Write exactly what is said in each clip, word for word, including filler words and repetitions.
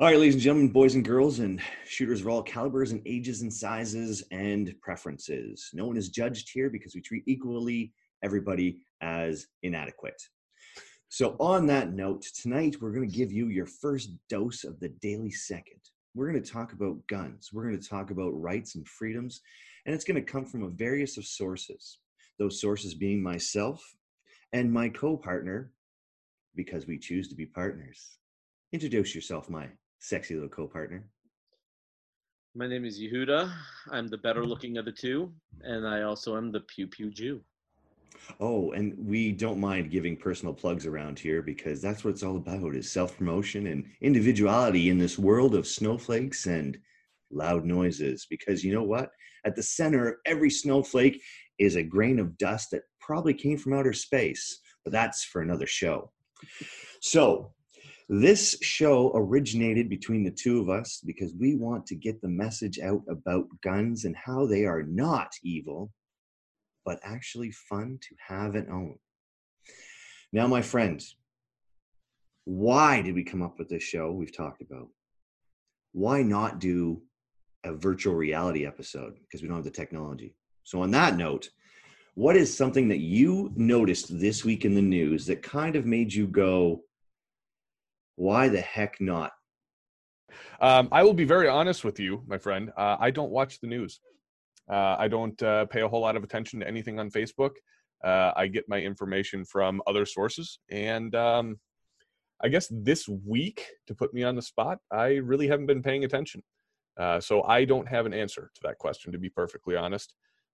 All right, ladies and gentlemen, boys and girls, and shooters of all calibers and ages and sizes and preferences. No one is judged here because we treat equally everybody as inadequate. So on that note, tonight we're going to give you your first dose of the Daily Second. We're going to talk about guns. We're going to talk about rights and freedoms, and it's going to come from a various of sources. Those sources being myself and my co-partner, because we choose to be partners. Introduce yourself, my sexy little co-partner. My name is Yehuda. I'm the better looking of the two, and I also am the Pew Pew Jew. Oh, and we don't mind giving personal plugs around here because that's what it's all about, is self-promotion and individuality in this world of snowflakes and loud noises. Because you know what? At the center of every snowflake is a grain of dust that probably came from outer space, but that's for another show. So this show originated between the two of us because we want to get the message out about guns and how they are not evil, but actually fun to have and own. Now, my friends, why did we come up with this show we've talked about? Why not do a virtual reality episode? Because we don't have the technology. So on that note, what is something that you noticed this week in the news that kind of made you go, why the heck not? Um, I will be very honest with you, my friend. Uh, I don't watch the news. Uh, I don't uh, pay a whole lot of attention to anything on Facebook. Uh, I get my information from other sources. And um, I guess this week, to put me on the spot, I really haven't been paying attention. Uh, so I don't have an answer to that question, to be perfectly honest.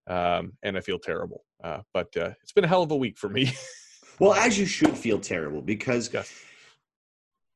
Um, and I feel terrible. Uh, but uh, it's been a hell of a week for me. Well, as you should feel terrible, because yes.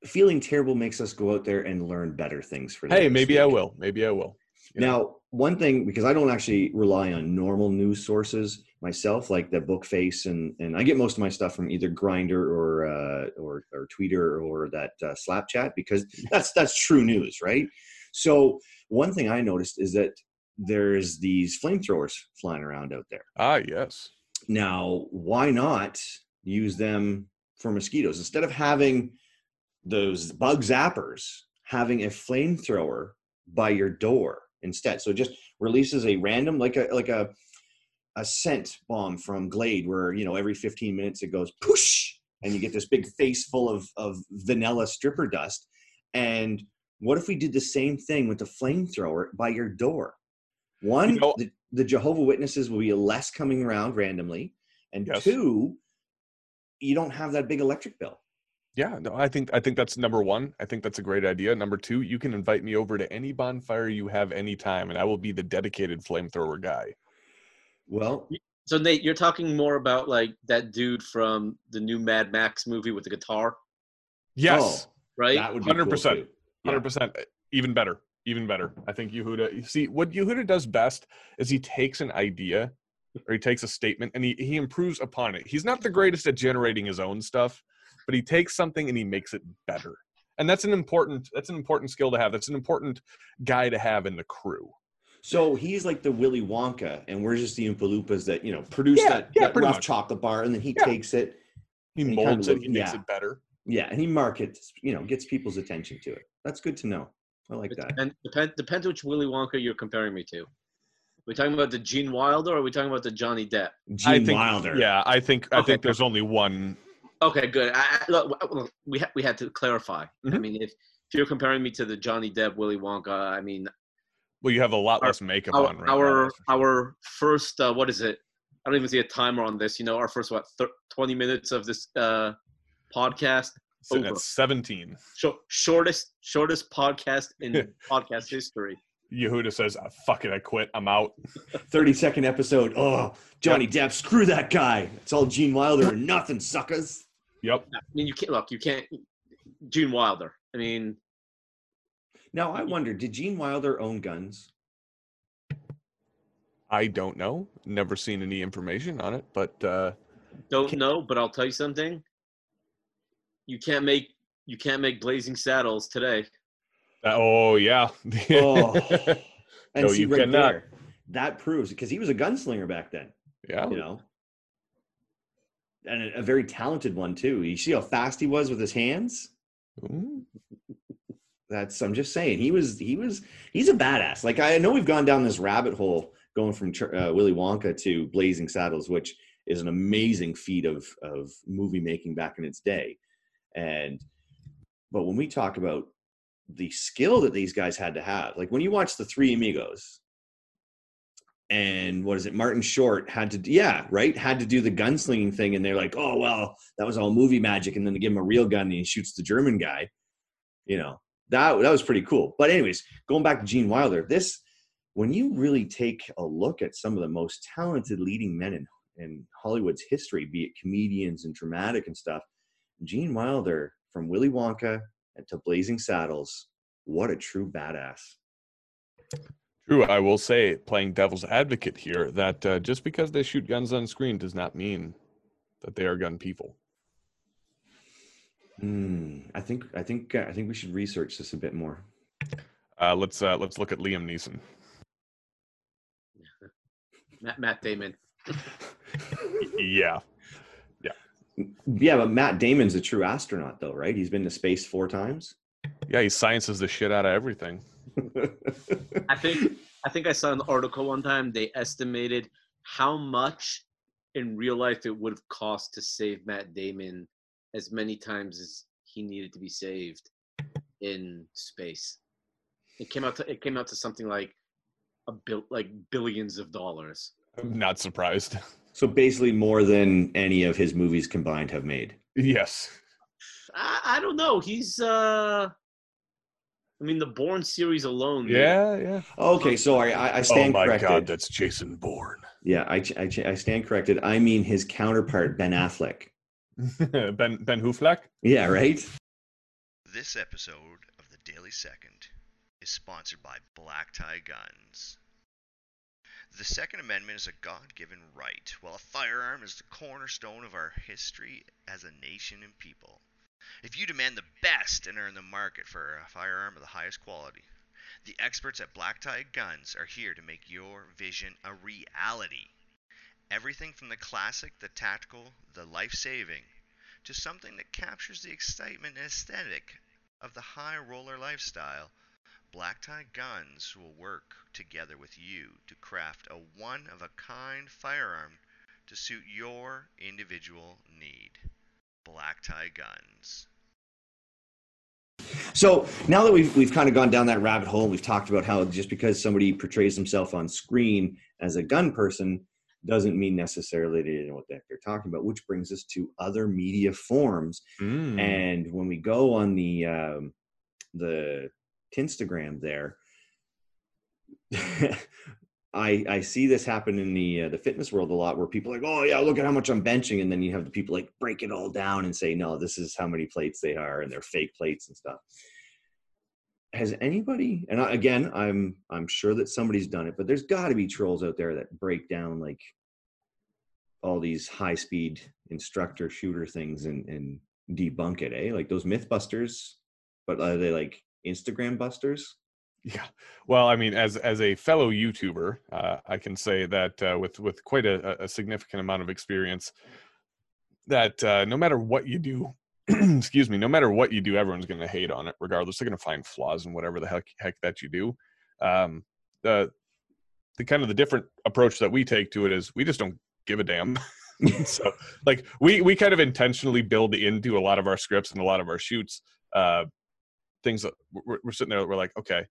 Feeling terrible makes us go out there and learn better things for them. Hey, maybe I will. Maybe I will. You now, know. One thing, because I don't actually rely on normal news sources myself, like the Bookface, and and I get most of my stuff from either Grindr or uh, or or Twitter or that uh, Slapchat, because that's that's true news, right? So one thing I noticed is that there's these flamethrowers flying around out there. Ah, yes. Now, why not use them for mosquitoes instead of having those bug zappers, having a flamethrower by your door instead? So it just releases a random, like a like a a scent bomb from Glade, where, you know, every fifteen minutes it goes poosh, and you get this big face full of of vanilla stripper dust. And what if we did the same thing with the flamethrower by your door? One, you know, the, the Jehovah's Witnesses will be less coming around randomly, and yes. Two, you don't have that big electric bill. Yeah, no, I think I think that's number one. I think that's a great idea. Number two, you can invite me over to any bonfire you have anytime, and I will be the dedicated flamethrower guy. Well, so Nate, you're talking more about like that dude from the new Mad Max movie with the guitar. Yes, oh, right. That would be one hundred percent, one hundred percent, even better, even better. I think Yehuda. You see, what Yehuda does best is he takes an idea, or he takes a statement, and he he improves upon it. He's not the greatest at generating his own stuff, but he takes something and he makes it better. And that's an important, that's an important skill to have. That's an important guy to have in the crew. So he's like the Willy Wonka, and we're just the Oompa Loompas that, you know, produce yeah, that, yeah, that rough much. chocolate bar, and then he yeah. takes it. He molds he kind of, it, he yeah. makes it better. Yeah, and he markets, you know, gets people's attention to it. That's good to know. I like it that. And depend, depends which Willy Wonka you're comparing me to. We're talking about the Gene Wilder, or are we talking about the Johnny Depp? Gene I think, Wilder. Yeah, I think I okay, think there's only one. Okay, good. I, I, look, we ha- we had to clarify. Mm-hmm. I mean, if, if you're comparing me to the Johnny Depp, Willy Wonka, I mean, well, you have a lot our, less makeup our, on. Right our now, sure. our first uh, what is it? I don't even see a timer on this. You know, our first what thir- twenty minutes of this uh, podcast. So that's seventeen. Short, shortest shortest podcast in podcast history. Yehuda says, oh, "Fuck it, I quit. I'm out." thirty second episode. Oh, Johnny yep. Depp, screw that guy. It's all Gene Wilder and nothing, suckers. Yep. I mean, you can't look. You can't. Gene Wilder. I mean. Now I wonder, did Gene Wilder own guns? I don't know. Never seen any information on it, but. Uh, don't know, but I'll tell you something. You can't make you can't make Blazing Saddles today. Uh, oh yeah. oh. And no, see, you right cannot. There, that proves, because he was a gunslinger back then. Yeah. You know. And a very talented one, too. You see how fast he was with his hands? Ooh. That's, I'm just saying, he was, he was, he's a badass. Like, I know we've gone down this rabbit hole going from uh, Willy Wonka to Blazing Saddles, which is an amazing feat of, of movie making back in its day. And, but when we talk about the skill that these guys had to have, like when you watch the Three Amigos and what is it? Martin Short had to, yeah, right. Had to do the gunslinging thing. And they're like, oh, well, that was all movie magic. And then they give him a real gun and he shoots the German guy, you know. That, that was pretty cool. But anyways, going back to Gene Wilder, this, when you really take a look at some of the most talented leading men in, in Hollywood's history, be it comedians and dramatic and stuff, Gene Wilder, from Willy Wonka and to Blazing Saddles, what a true badass. True. I will say, playing devil's advocate here, that uh, just because they shoot guns on screen does not mean that they are gun people. Mm, I think I think uh, I think we should research this a bit more. Uh, let's uh, let's look at Liam Neeson, Matt, Matt Damon. yeah, yeah, yeah. But Matt Damon's a true astronaut, though, right? He's been to space four times. Yeah, he sciences the shit out of everything. I think I think I saw an article one time. They estimated how much in real life it would have cost to save Matt Damon as many times as he needed to be saved in space. It came out to, it came out to something like a bill, like billions of dollars. I'm not surprised. So basically more than any of his movies combined have made. Yes. I, I don't know. He's, uh, I mean, the Bourne series alone. Yeah. Man. Yeah. Okay. Sorry. I, I stand corrected. Oh my corrected. God. That's Jason Bourne. Yeah. I, I, I stand corrected. I mean, his counterpart, Ben Affleck. Ben Ben Huflack? Yeah, right? This episode of The Daily Second is sponsored by Black Tie Guns. The Second Amendment is a God-given right, while a firearm is the cornerstone of our history as a nation and people. If you demand the best and are in the market for a firearm of the highest quality, the experts at Black Tie Guns are here to make your vision a reality. Everything from the classic, the tactical, the life-saving, to something that captures the excitement and aesthetic of the high-roller lifestyle, Black Tie Guns will work together with you to craft a one-of-a-kind firearm to suit your individual need. Black Tie Guns. So now that we've we've kind of gone down that rabbit hole, we've talked about how just because somebody portrays himself on screen as a gun person doesn't mean necessarily they know what the heck they're talking about, which brings us to other media forms. Mm. And when we go on the um, the Tinstagram there, I I see this happen in the uh, the fitness world a lot, where people are like, oh yeah, look at how much I'm benching, and then you have the people like break it all down and say, no, this is how many plates they are, and they're fake plates and stuff. Has anybody, and again, I'm I'm sure that somebody's done it, but there's got to be trolls out there that break down like all these high-speed instructor shooter things and, and debunk it, eh? Like those Mythbusters, but are they like Instagram busters? Yeah. Well, I mean, as as a fellow YouTuber, uh, I can say that uh, with with quite a, a significant amount of experience, that uh, no matter what you do. Excuse me, no matter what you do, everyone's going to hate on it regardless. They're going to find flaws in whatever the heck, heck that you do. Um, the, the kind of the different approach that we take to it is we just don't give a damn. So like we, we kind of intentionally build into a lot of our scripts and a lot of our shoots, uh, things that we're, we're sitting there, we're like, okay,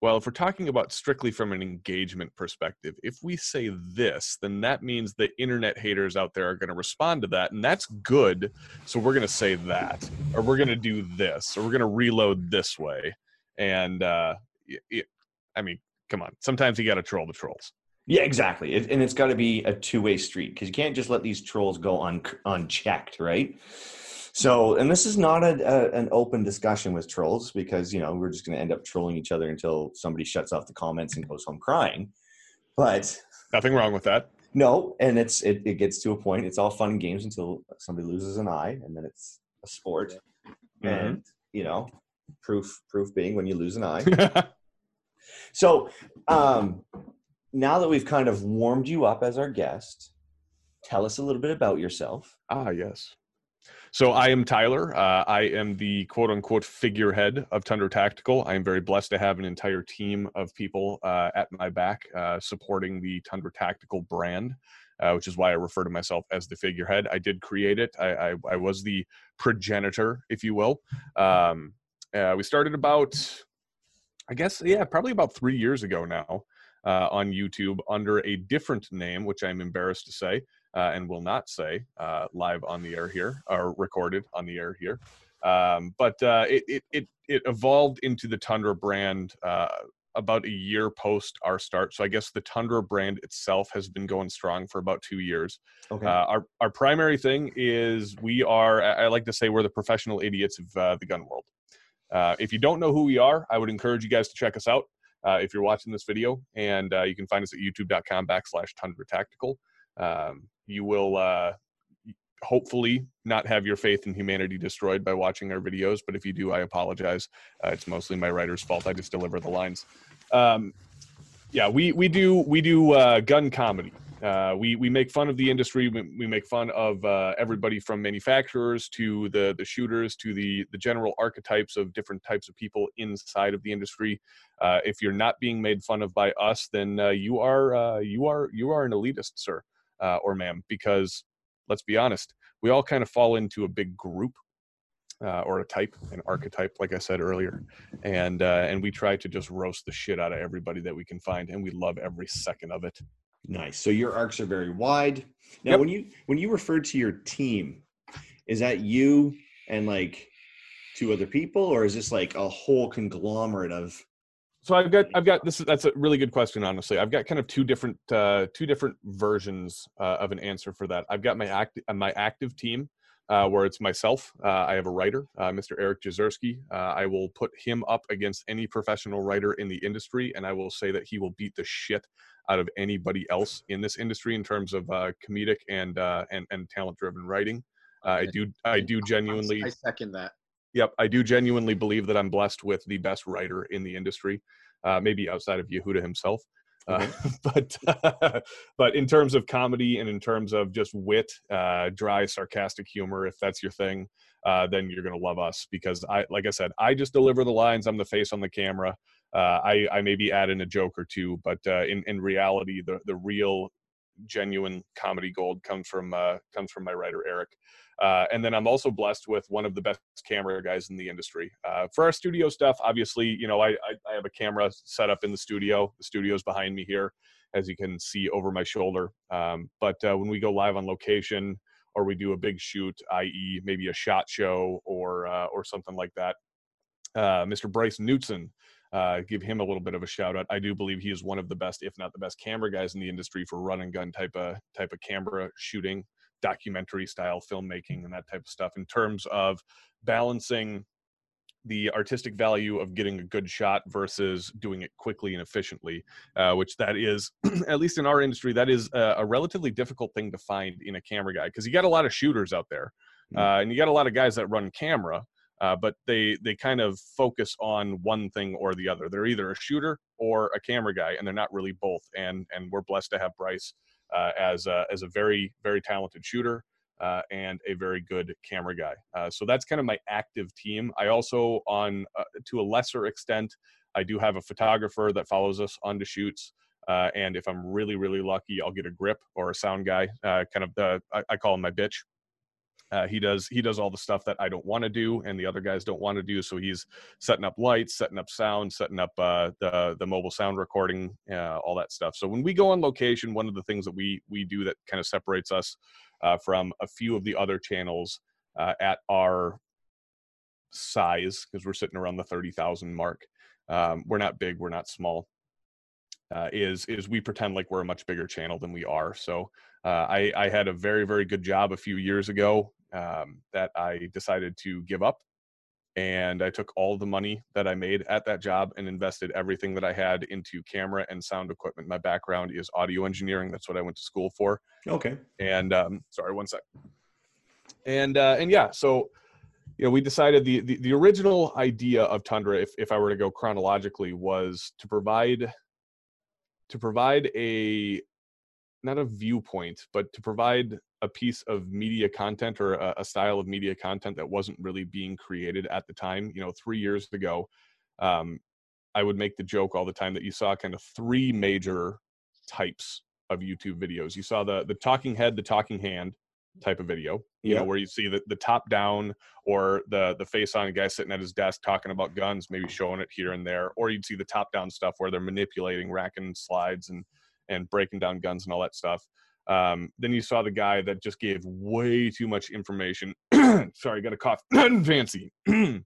well, if we're talking about strictly from an engagement perspective, if we say this, then that means the internet haters out there are going to respond to that, and that's good. So we're going to say that, or we're going to do this, or we're going to reload this way. And uh, it, I mean, come on. Sometimes you got to troll the trolls. Yeah, exactly. It, and it's got to be a two-way street, because you can't just let these trolls go un- unchecked, right? So, and this is not a, a, an open discussion with trolls, because, you know, we're just going to end up trolling each other until somebody shuts off the comments and goes home crying. But nothing wrong with that. No. And it's, it, it gets to a point. It's all fun and games until somebody loses an eye, and then it's a sport. Mm-hmm. And, you know, proof, proof being when you lose an eye. So, um, now that we've kind of warmed you up as our guest, tell us a little bit about yourself. Ah, yes. So I am Tyler. Uh, I am the quote-unquote figurehead of Tundra Tactical. I am very blessed to have an entire team of people uh, at my back uh, supporting the Tundra Tactical brand, uh, which is why I refer to myself as the figurehead. I did create it. I, I, I was the progenitor, if you will. Um, uh, we started about, I guess, yeah, probably about three years ago now uh, on YouTube under a different name, which I'm embarrassed to say. Uh, and will not say uh, live on the air here, or recorded on the air here. Um, but uh, it, it, it, it evolved into the Tundra brand uh, about a year post our start. So I guess the Tundra brand itself has been going strong for about two years. Okay. Uh, our, our primary thing is we are, I like to say, we're the professional idiots of uh, the gun world. Uh, if you don't know who we are, I would encourage you guys to check us out uh, if you're watching this video. And uh, you can find us at youtube.com backslash Tundra Tactical. Um, you will uh, hopefully not have your faith in humanity destroyed by watching our videos. But if you do, I apologize. Uh, it's mostly my writer's fault. I just deliver the lines. Um, yeah, we, we do, we do uh, gun comedy. Uh, we, we make fun of the industry. We, we make fun of uh, everybody from manufacturers to the, the shooters to the, the general archetypes of different types of people inside of the industry. Uh, if you're not being made fun of by us, then uh, you are uh, you are you are an elitist, sir. Uh, or ma'am, because let's be honest, we all kind of fall into a big group uh, or a type, an archetype, like I said earlier, and uh, and we try to just roast the shit out of everybody that we can find, and we love every second of it. Nice. So your arcs are very wide. Now, yep. when you when you refer to your team, is that you and like two other people, or is this like a whole conglomerate of? So I've got, I've got this. That's a really good question. Honestly, I've got kind of two different, uh, two different versions uh, of an answer for that. I've got my act, my active team, uh, where it's myself. Uh, I have a writer, uh, Mister Eric Jazerski. Uh, I will put him up against any professional writer in the industry, and I will say that he will beat the shit out of anybody else in this industry in terms of uh, comedic and uh, and and talent-driven writing. Uh, I do, I do genuinely. I second that. Yep, I do genuinely believe that I'm blessed with the best writer in the industry, uh, maybe outside of Yehuda himself. Uh, but uh, but in terms of comedy and in terms of just wit, uh, dry, sarcastic humor, if that's your thing, uh, then you're going to love us because, I, like I said, I just deliver the lines. I'm the face on the camera. Uh, I, I maybe add in a joke or two, but uh, in, in reality, the, the real genuine comedy gold comes from uh, comes from my writer, Eric. Uh, and then I'm also blessed with one of the best camera guys in the industry. Uh, for our studio stuff, obviously, you know, I, I, I have a camera set up in the studio. The studio's behind me here, as you can see over my shoulder. Um, but uh, when we go live on location or we do a big shoot, that is maybe a shot show or, uh, or something like that, uh, Mister Bryce Newtson, uh, give him a little bit of a shout out. I do believe he is one of the best, if not the best camera guys in the industry for run and gun type of, type of camera shooting, documentary style filmmaking and that type of stuff in terms of balancing the artistic value of getting a good shot versus doing it quickly and efficiently, uh, which that is, at least in our industry, that is a, a relatively difficult thing to find in a camera guy because you got a lot of shooters out there uh, and you got a lot of guys that run camera, uh, but they, they kind of focus on one thing or the other. They're either a shooter or a camera guy and they're not really both. And, and we're blessed to have Bryce Uh, as a, as a very, very talented shooter uh, and a very good camera guy. Uh, so that's kind of my active team. I also, on uh, to a lesser extent, I do have a photographer that follows us onto shoots. Uh, and if I'm really, really lucky, I'll get a grip or a sound guy, uh, kind of the, I, I call him my bitch. Uh, he does he does all the stuff that I don't want to do and the other guys don't want to do. So he's setting up lights, setting up sound, setting up uh, the the mobile sound recording, uh, all that stuff. So when we go on location, one of the things that we we do that kind of separates us uh, from a few of the other channels uh, at our size, because we're sitting around the thirty thousand mark. Um, we're not big, we're not small. Uh, is is we pretend like we're a much bigger channel than we are. So uh, I, I had a very, very good job a few years ago um, that I decided to give up. And I took all the money that I made at that job and invested everything that I had into camera and sound equipment. My background is audio engineering. That's what I went to school for. Okay. And um, sorry, one sec. And, uh, and yeah, so... You know, we decided the, the, the original idea of Tundra, if, if I were to go chronologically, was to provide... to provide a not a viewpoint, but to provide a piece of media content or a, a style of media content that wasn't really being created at the time. You know, three years ago, um, I would make the joke all the time that you saw kind of three major types of YouTube videos. You saw the the talking head, the talking hand type of video, you yeah. know, where you see the, the top down or the the face on a guy sitting at his desk talking about guns, maybe showing it here and there, or you'd see the top down stuff where they're manipulating, racking slides and and breaking down guns and all that stuff. Um, then you saw the guy that just gave way too much information. Sorry, got a cough. Fancy. Man,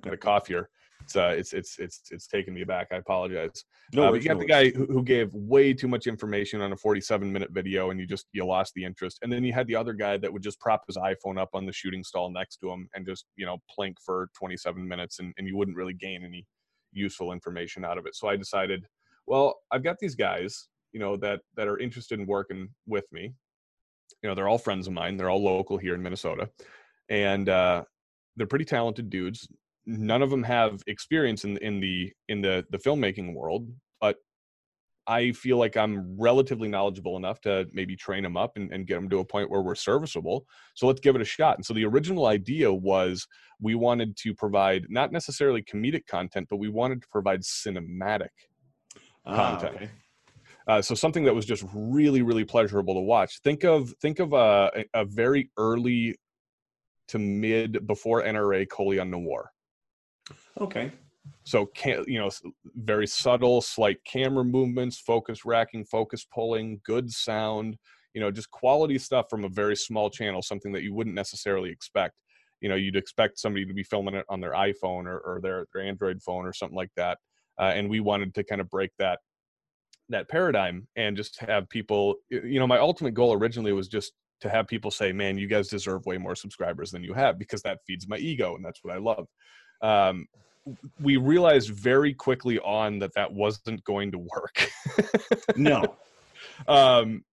got a cough here. It's, uh, it's, it's, it's, it's taking me back. I apologize. No, uh, but you got no the guy who, who gave way too much information on a forty-seven minute video, and you just, you lost the interest. And then you had the other guy that would just prop his iPhone up on the shooting stall next to him and just, you know, plank for twenty-seven minutes, and, and you wouldn't really gain any useful information out of it. So I decided, well, I've got these guys, you know, that, that are interested in working with me. You know, they're all friends of mine. They're all local here in Minnesota, and uh, they're pretty talented dudes. None of them have experience in, in the in the the filmmaking world, but I feel like I'm relatively knowledgeable enough to maybe train them up and, and get them to a point where we're serviceable. So let's give it a shot. And so the original idea was we wanted to provide not necessarily comedic content, but we wanted to provide cinematic content. Ah, okay. Uh, so something that was just really, really pleasurable to watch. Think of think of a, a very early to mid before N R A Collier Noir. Okay. So, can, you know, very subtle, slight camera movements, focus racking, focus pulling, good sound, you know, just quality stuff from a very small channel, something that you wouldn't necessarily expect. You know, you'd expect somebody to be filming it on their iPhone or, or their, their Android phone or something like that. Uh, and we wanted to kind of break that that paradigm and just have people, you know, my ultimate goal originally was just to have people say, man, you guys deserve way more subscribers than you have, because that feeds my ego, and that's what I love. Um, we realized very quickly on that that wasn't going to work. No. Um,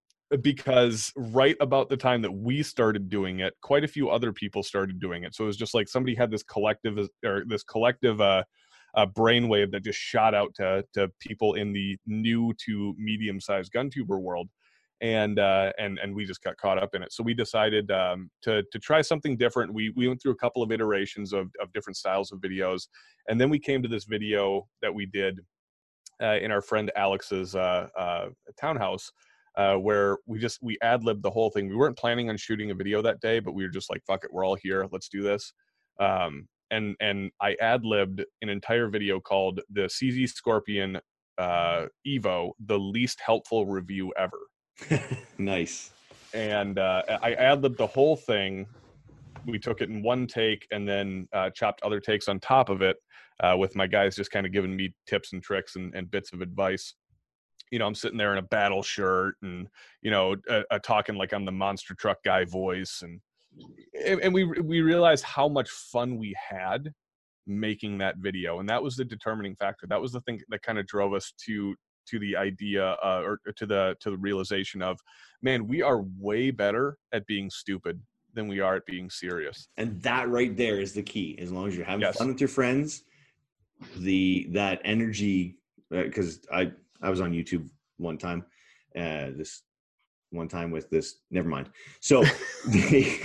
because right about the time that we started doing it, quite a few other people started doing it. So it was just like somebody had this collective or this collective, uh, uh, brainwave that just shot out to, to people in the new to medium sized gun tuber world. And, uh, and, and we just got caught up in it. So we decided, um, to, to try something different. We, we went through a couple of iterations of, of different styles of videos. And then we came to this video that we did, uh, in our friend Alex's, uh, uh, townhouse, uh, where we just, we ad-libbed the whole thing. We weren't planning on shooting a video that day, but we were just like, fuck it, we're all here. Let's do this. Um, and, and I ad-libbed an entire video called the C Z Scorpion, uh, Evo, the least helpful review ever. Nice. And uh, I ad-libbed the whole thing. We took it in one take and then uh, chopped other takes on top of it, uh, with my guys just kind of giving me tips and tricks and, and bits of advice. You know, I'm sitting there in a battle shirt and, you know, uh, uh, talking like I'm the monster truck guy voice. And and we, we realized how much fun we had making that video. And that was the determining factor. That was the thing that kind of drove us to to the idea uh, or to the to the realization of, man, we are way better at being stupid than we are at being serious. And that right there is the key. As long as you're having yes. fun with your friends, the that energy, because uh, I, I was on YouTube one time, uh, this one time with this, never mind. So the,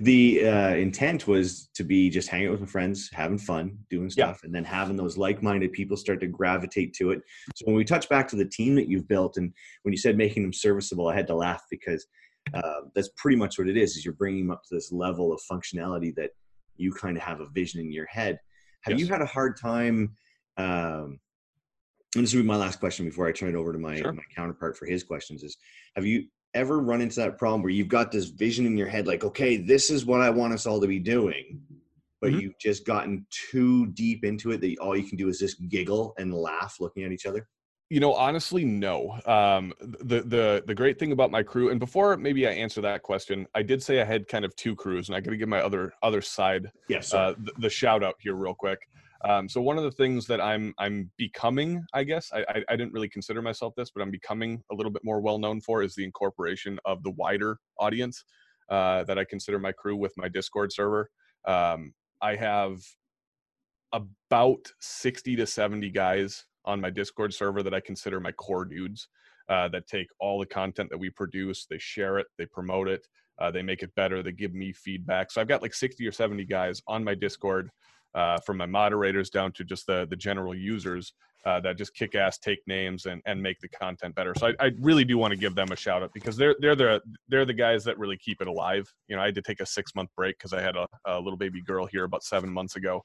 the uh, intent was to be just hanging out with my friends, having fun, doing stuff, yeah. and then having those like-minded people start to gravitate to it. So when we touch back to the team that you've built, and when you said making them serviceable, I had to laugh, because uh, that's pretty much what it is, is you're bringing them up to this level of functionality that you kind of have a vision in your head. Have yes. you had a hard time, um, and this will be my last question before I turn it over to my, sure. my counterpart for his questions, is have you ever run into that problem where you've got this vision in your head, like, okay, this is what I want us all to be doing, but mm-hmm. you've just gotten too deep into it that all you can do is just giggle and laugh looking at each other? You know, honestly, no. Um, the, the, the great thing about my crew, and before maybe I answer that question, I did say I had kind of two crews, and I got to give my other, other side yes, uh, the, the shout out here real quick. Um, so one of the things that I'm I'm becoming, I guess, I, I, I didn't really consider myself this, but I'm becoming a little bit more well-known for, is the incorporation of the wider audience uh, that I consider my crew with my Discord server. Um, I have about sixty to seventy guys on my Discord server that I consider my core dudes. uh, that take all the content that we produce, they share it, they promote it, uh, they make it better, they give me feedback. So I've got like sixty or seventy guys on my Discord, uh, from my moderators down to just the, the general users uh, that just kick ass, take names, and, and make the content better. So I, I really do want to give them a shout out, because they're, they're, the, they're the guys that really keep it alive. You know, I had to take a six month break because I had a, a little baby girl here about seven months ago,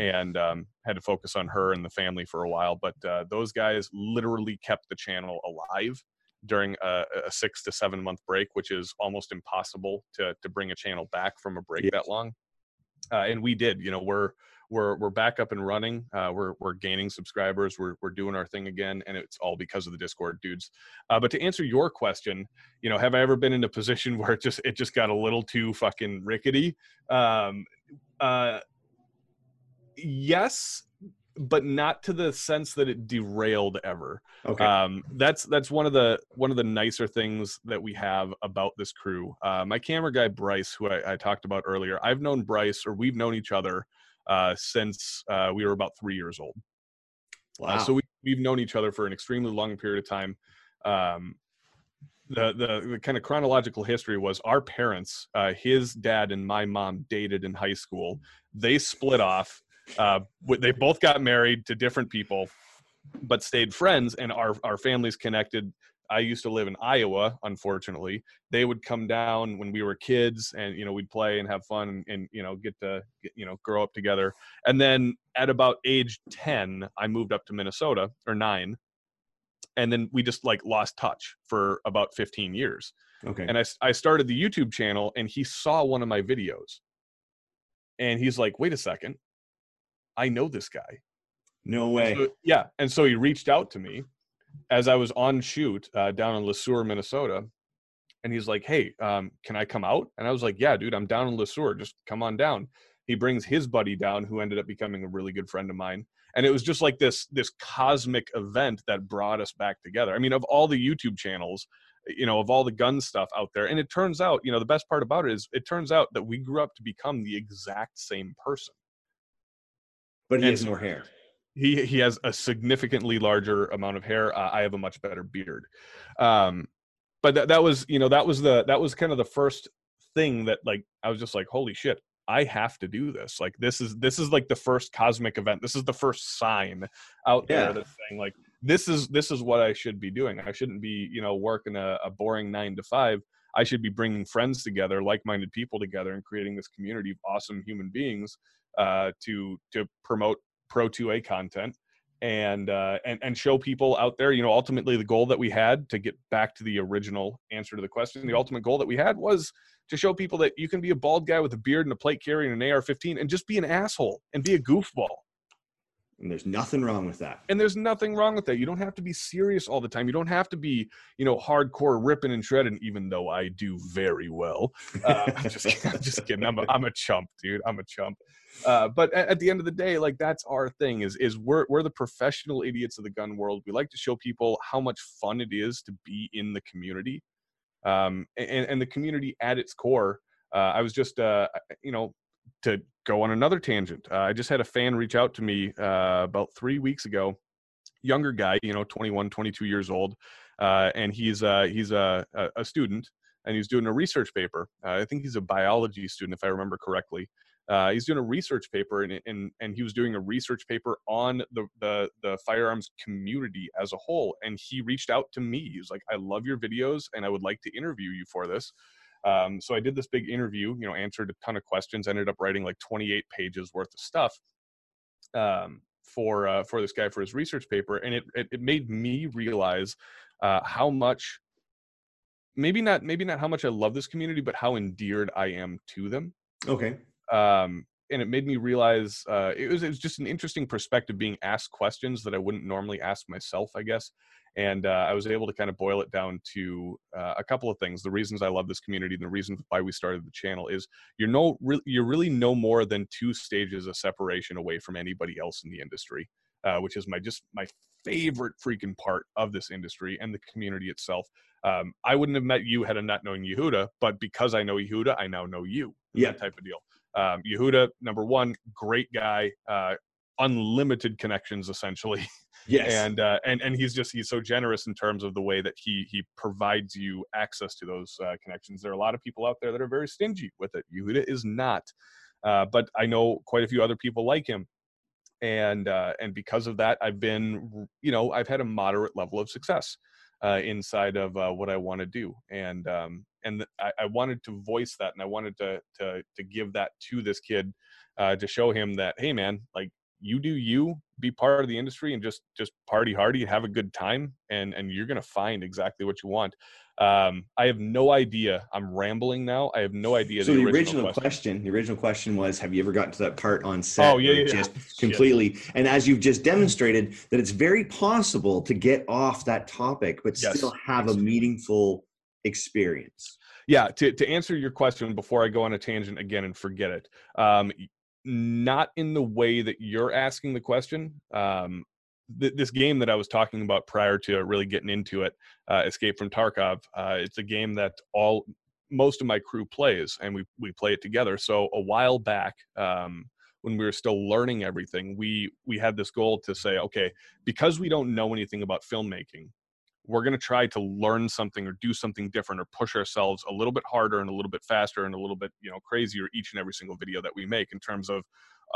and um, had to focus on her and the family for a while. But uh, those guys literally kept the channel alive during a, a six to seven month break, which is almost impossible to, to bring a channel back from a break yes. that long. Uh, and we did, you know, we're, we're, we're back up and running. Uh, we're, we're gaining subscribers. We're, we're doing our thing again. And it's all because of the Discord dudes. Uh, but to answer your question, you know, have I ever been in a position where it just, it just got a little too fucking rickety? Um, uh, yes, but not to the sense that it derailed ever. Okay. Um, that's, that's one of the, one of the nicer things that we have about this crew. Uh, my camera guy, Bryce, who I, I talked about earlier, I've known Bryce, or we've known each other, uh, since, uh, we were about three years old. Wow. Uh, so we, we've known each other for an extremely long period of time. Um, the, the, the kind of chronological history was our parents, uh, his dad and my mom dated in high school. They split off. Uh, they both got married to different people, but stayed friends, and our, our families connected. I used to live in Iowa, unfortunately. They would come down when we were kids, and, you know, we'd play and have fun, and, and you know, get to, you know, grow up together. And then at about age ten, I moved up to Minnesota, or nine. And then we just like lost touch for about fifteen years. Okay. And I, I started the YouTube channel, and he saw one of my videos, and he's like, wait a second. I know this guy. No way. So, yeah. And so he reached out to me as I was on shoot uh, down in Le Sueur, Minnesota. And he's like, hey, um, can I come out? And I was like, yeah, dude, I'm down in Le Sueur. Just come on down. He brings his buddy down, who ended up becoming a really good friend of mine. And it was just like this, this cosmic event that brought us back together. I mean, of all the YouTube channels, you know, of all the gun stuff out there. And it turns out, you know, the best part about it is it turns out that we grew up to become the exact same person. But he and has more hair. He he has a significantly larger amount of hair. Uh, I have a much better beard. Um, but th that was, you know, that was the that was kind of the first thing that, like, I was just like, holy shit, I have to do this. Like, this is this is like the first cosmic event. This is the first sign out yeah. there that's saying, like, this is this is what I should be doing. I shouldn't be, you know, working a, a boring nine to five. I should be bringing friends together, like-minded people together, and creating this community of awesome human beings uh, to to promote Pro two A content and uh, and and show people out there. You know, ultimately the goal that we had, to get back to the original answer to the question, the ultimate goal that we had was to show people that you can be a bald guy with a beard and a plate carry and an A R fifteen and just be an asshole and be a goofball. And there's nothing wrong with that. And there's nothing wrong with that. You don't have to be serious all the time. You don't have to be, you know, hardcore ripping and shredding, even though I do very well. Uh, I'm, just, I'm just kidding. I'm a, I'm a chump, dude. I'm a chump. Uh, but at, at the end of the day, like, that's our thing is, is we're, we're the professional idiots of the gun world. We like to show people how much fun it is to be in the community. Um, and, and the community at its core, uh, I was just, uh, you know, to go on another tangent. Uh, I just had a fan reach out to me uh, about three weeks ago, younger guy, you know, twenty-one, twenty-two years old. Uh, and he's uh, he's a, a student, and he's doing a research paper. Uh, I think he's a biology student, if I remember correctly. Uh, he's doing a research paper, and, and, and he was doing a research paper on the, the, the firearms community as a whole. And he reached out to me. He was like, I love your videos, and I would like to interview you for this. Um, so I did this big interview, you know, answered a ton of questions, ended up writing like twenty-eight pages worth of stuff, um, for, uh, for this guy, for his research paper. And it, it, it made me realize, uh, how much, maybe not, maybe not how much I love this community, but how endeared I am to them. Okay. Um, and it made me realize, uh, it was, it was just an interesting perspective, being asked questions that I wouldn't normally ask myself, I guess. And uh, I was able to kind of boil it down to uh, a couple of things. The reasons I love this community and the reason why we started the channel is you're, no re you're really no more than two stages of separation away from anybody else in the industry, uh, which is my just my favorite freaking part of this industry and the community itself. Um, I wouldn't have met you had I not known Yehuda, but because I know Yehuda, I now know you. Yeah. That type of deal. Um, Yehuda, number one, great guy. Uh, unlimited connections, essentially. Yes. And, uh, and, and he's just, he's so generous in terms of the way that he, he provides you access to those uh, connections. There are a lot of people out there that are very stingy with it. Yehuda is not, uh, but I know quite a few other people like him. And, uh, and because of that, I've been, you know, I've had a moderate level of success uh, inside of uh, what I want to do. And, um, and I, I wanted to voice that. And I wanted to, to, to give that to this kid uh, to show him that, hey man, like, you do you, be part of the industry and just, just party hardy and have a good time. And, and you're going to find exactly what you want. Um, I have no idea. I'm rambling now. I have no idea. So the, the original, original question. question, the original question was, have you ever gotten to that part on set? Oh yeah, yeah, just yeah. completely. Shit. And as you've just demonstrated that it's very possible to get off that topic, but yes. still have a meaningful experience. Yeah. To, to answer your question before I go on a tangent again and forget it. Um, Not in the way that you're asking the question. Um, th this game that I was talking about prior to really getting into it, uh, Escape from Tarkov, uh, it's a game that all most of my crew plays, and we, we play it together. So a while back, um, when we were still learning everything, we, we had this goal to say, okay, because we don't know anything about filmmaking, we're going to try to learn something or do something different or push ourselves a little bit harder and a little bit faster and a little bit, you know, crazier each and every single video that we make in terms of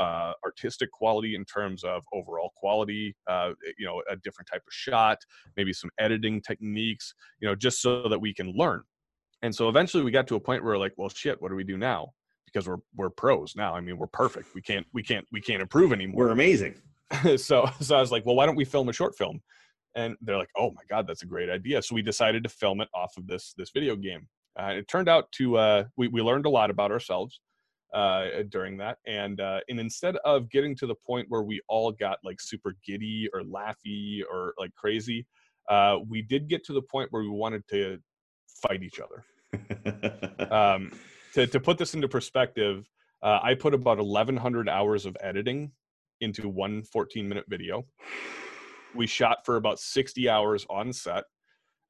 uh, artistic quality, in terms of overall quality, uh, you know, a different type of shot, maybe some editing techniques, you know, just so that we can learn. And so eventually we got to a point where we're like, well, shit, what do we do now? Because we're, we're pros now. I mean, we're perfect. We can't, we can't, we can't improve anymore. We're amazing. so, so I was like, well, why don't we film a short film? And they're like, oh my God, that's a great idea. So we decided to film it off of this, this video game. Uh, it turned out to, uh, we, we learned a lot about ourselves uh, during that. And, uh, and instead of getting to the point where we all got like super giddy or laughy or like crazy, uh, we did get to the point where we wanted to fight each other. um, to, to put this into perspective, uh, I put about eleven hundred hours of editing into one fourteen minute video. We shot for about sixty hours on set,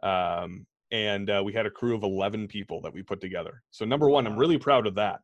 um, and uh, we had a crew of eleven people that we put together. So number one, I'm really proud of that.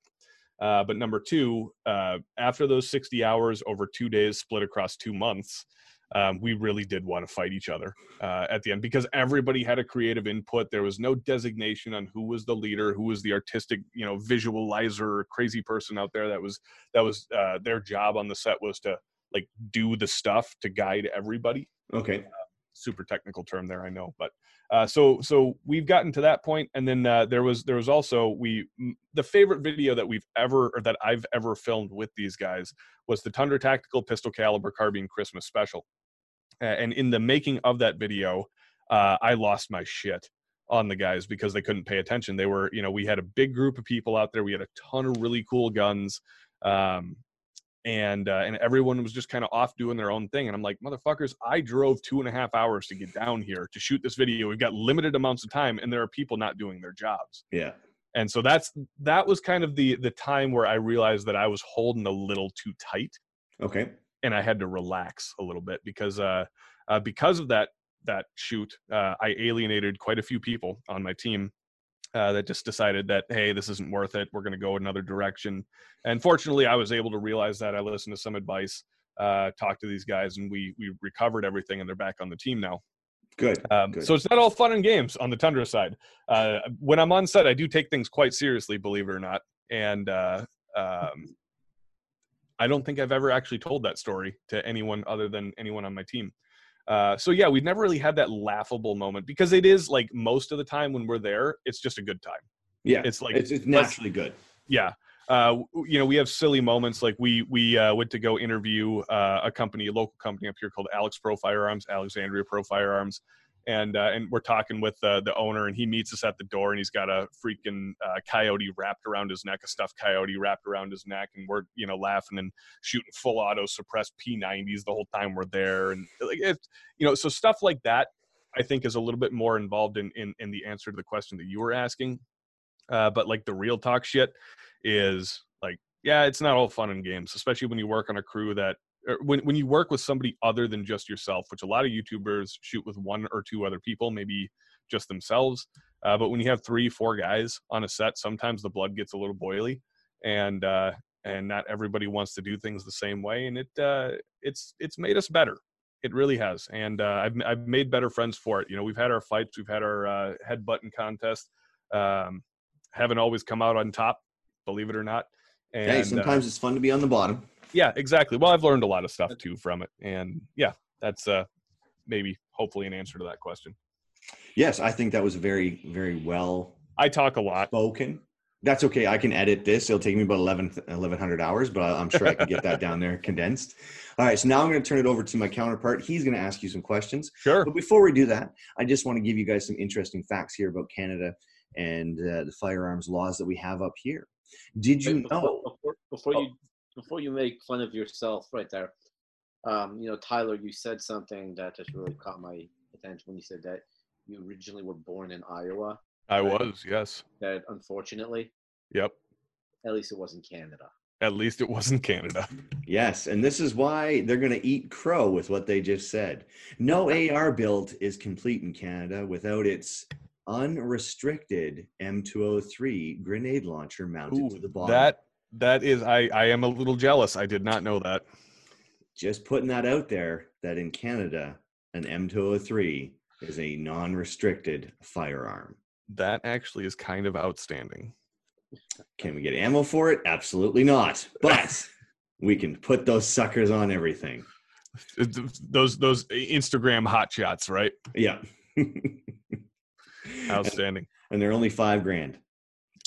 Uh, but number two, uh, after those sixty hours over two days split across two months, um, we really did want to fight each other uh, at the end because everybody had a creative input. There was no designation on who was the leader, who was the artistic, you know, visualizer or crazy person out there. That was, that was uh, their job on the set was to like do the stuff to guide everybody. Okay. Uh, super technical term there, I know, but uh, so, so we've gotten to that point. And then uh, there was, there was also, we, the favorite video that we've ever, or that I've ever filmed with these guys was the Tundra Tactical Pistol Caliber Carbine Christmas Special. Uh, and in the making of that video, uh, I lost my shit on the guys because they couldn't pay attention. They were, you know, we had a big group of people out there. We had a ton of really cool guns. Um, And, uh, and everyone was just kind of off doing their own thing. And I'm like, motherfuckers, I drove two and a half hours to get down here to shoot this video. We've got limited amounts of time and there are people not doing their jobs. Yeah. And so that's, that was kind of the, the time where I realized that I was holding a little too tight. Okay. And I had to relax a little bit because, uh, uh because of that, that shoot, uh, I alienated quite a few people on my team. Uh, that just decided that, hey, this isn't worth it. We're going to go another direction. And fortunately, I was able to realize that. I listened to some advice, uh, talked to these guys, and we we recovered everything, and they're back on the team now. Good. Um, Good. So it's not all fun and games on the Tundra side. Uh, when I'm on set, I do take things quite seriously, believe it or not. And uh, um, I don't think I've ever actually told that story to anyone other than anyone on my team. Uh, so yeah, we've never really had that laughable moment because it is like most of the time when we're there, it's just a good time. Yeah. It's like, it's, it's naturally good. Yeah. Uh, you know, we have silly moments. Like we, we, uh, went to go interview, uh, a company, a local company up here called Alex Pro Firearms, Alexandria Pro Firearms. And, uh, and we're talking with, uh, the owner and he meets us at the door and he's got a freaking, uh, coyote wrapped around his neck, a stuffed coyote wrapped around his neck. And we're, you know, laughing and shooting full auto suppressed P nineties the whole time we're there. And like, it's, you know, so stuff like that, I think is a little bit more involved in, in, in the answer to the question that you were asking. Uh, but like the real talk shit is like, yeah, it's not all fun and games, especially when you work on a crew that, When, when you work with somebody other than just yourself, which a lot of YouTubers shoot with one or two other people, maybe just themselves. Uh, but when you have three, four guys on a set, sometimes the blood gets a little boily. And, uh, and not everybody wants to do things the same way. And it uh, it's it's made us better. It really has. And uh, I've I've made better friends for it. You know, we've had our fights, we've had our uh, head-button contest. Um, haven't always come out on top, believe it or not. And hey, sometimes uh, it's fun to be on the bottom. Yeah, exactly. Well, I've learned a lot of stuff too from it. And yeah, that's uh, maybe hopefully an answer to that question. Yes, I think that was very, very well. I talk a lot. Spoken. That's okay. I can edit this. It'll take me about eleven, eleven hundred hours, but I'm sure I can get that down there condensed. All right. So now I'm going to turn it over to my counterpart. He's going to ask you some questions. Sure. But before we do that, I just want to give you guys some interesting facts here about Canada and uh, the firearms laws that we have up here. Did you before, know? Before, before oh. you before you make fun of yourself right there, um, you know, Tyler, you said something that just really caught my attention when you said that you originally were born in Iowa. I right? was, yes. That unfortunately. Yep. At least it wasn't Canada. At least it wasn't Canada. Yes, and this is why they're going to eat crow with what they just said. No A R build is complete in Canada without its unrestricted M two oh three grenade launcher mounted Ooh, to the bottom. That, that is, I, I am a little jealous. I did not know that. Just putting that out there, that in Canada, an M two oh three is a non-restricted firearm. That actually is kind of outstanding. Can we get ammo for it? Absolutely not. But we can put those suckers on everything. Those, those Instagram hot shots, right? Yeah. Outstanding. And they're only five grand.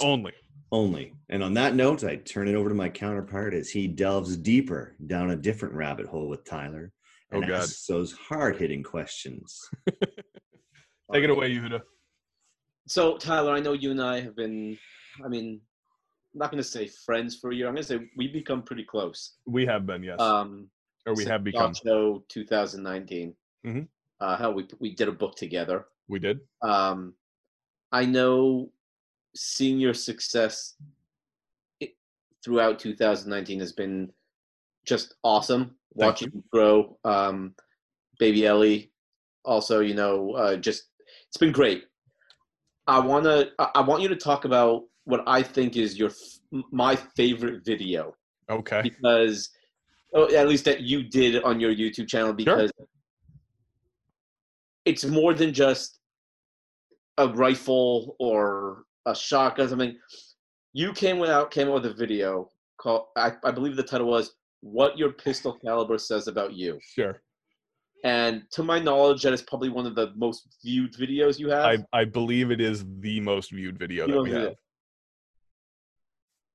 Only. Only. And on that note, I turn it over to my counterpart as he delves deeper down a different rabbit hole with Tyler and oh God. asks those hard-hitting questions. Take right. it away, Yehuda. So, Tyler, I know you and I have been, I mean, I'm not going to say friends for a year. I'm going to say we've become pretty close. We have been, yes. Um, or we have become. Show twenty nineteen. Mm-hmm. Uh, hell, we, we did a book together. We did. Um, I know seeing your success it, throughout two thousand nineteen has been just awesome. Thank Watching you grow. Um, Baby Ellie, also, you know, uh, just it's been great. I want to, I want you to talk about what I think is your, my favorite video. Okay. Because, oh, at least that you did on your YouTube channel, because sure. it's more than just a rifle or a shotgun. I mean, you came out, came out with a video called, I, I believe the title was What Your Pistol Caliber Says About You. Sure. And to my knowledge, that is probably one of the most viewed videos you have. I, I believe it is the most viewed video that we have.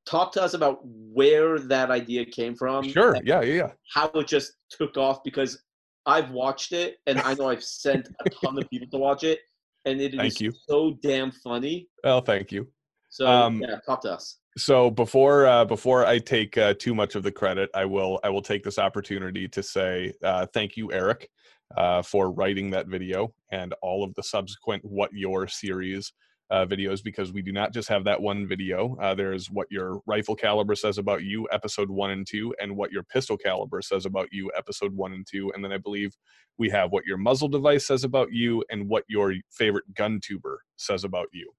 Talk to us about where that idea came from. Sure, yeah, yeah, yeah. How it just took off, because I've watched it, and I know I've sent a ton of people to watch it, and it thank is you. so damn funny. Well, thank you. So, um, yeah, talk to us. So before uh, before I take uh, too much of the credit, I will I will take this opportunity to say uh, thank you, Eric, uh, for writing that video and all of the subsequent What Your series uh, videos, because we do not just have that one video. Uh, there is What Your Rifle Caliber Says About You, episode one and two, and What Your Pistol Caliber Says About You, episode one and two, and then I believe we have What Your Muzzle Device Says About You and What Your Favorite Gun Tuber Says About You.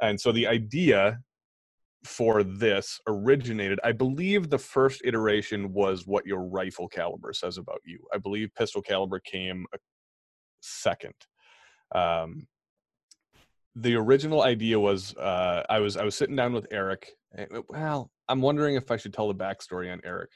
And so the idea for this originated, I believe the first iteration was What Your Rifle Caliber Says About You. I believe Pistol Caliber came a second. Um, the original idea was uh, I was I was sitting down with Eric. And, well, I'm wondering if I should tell the backstory on Eric.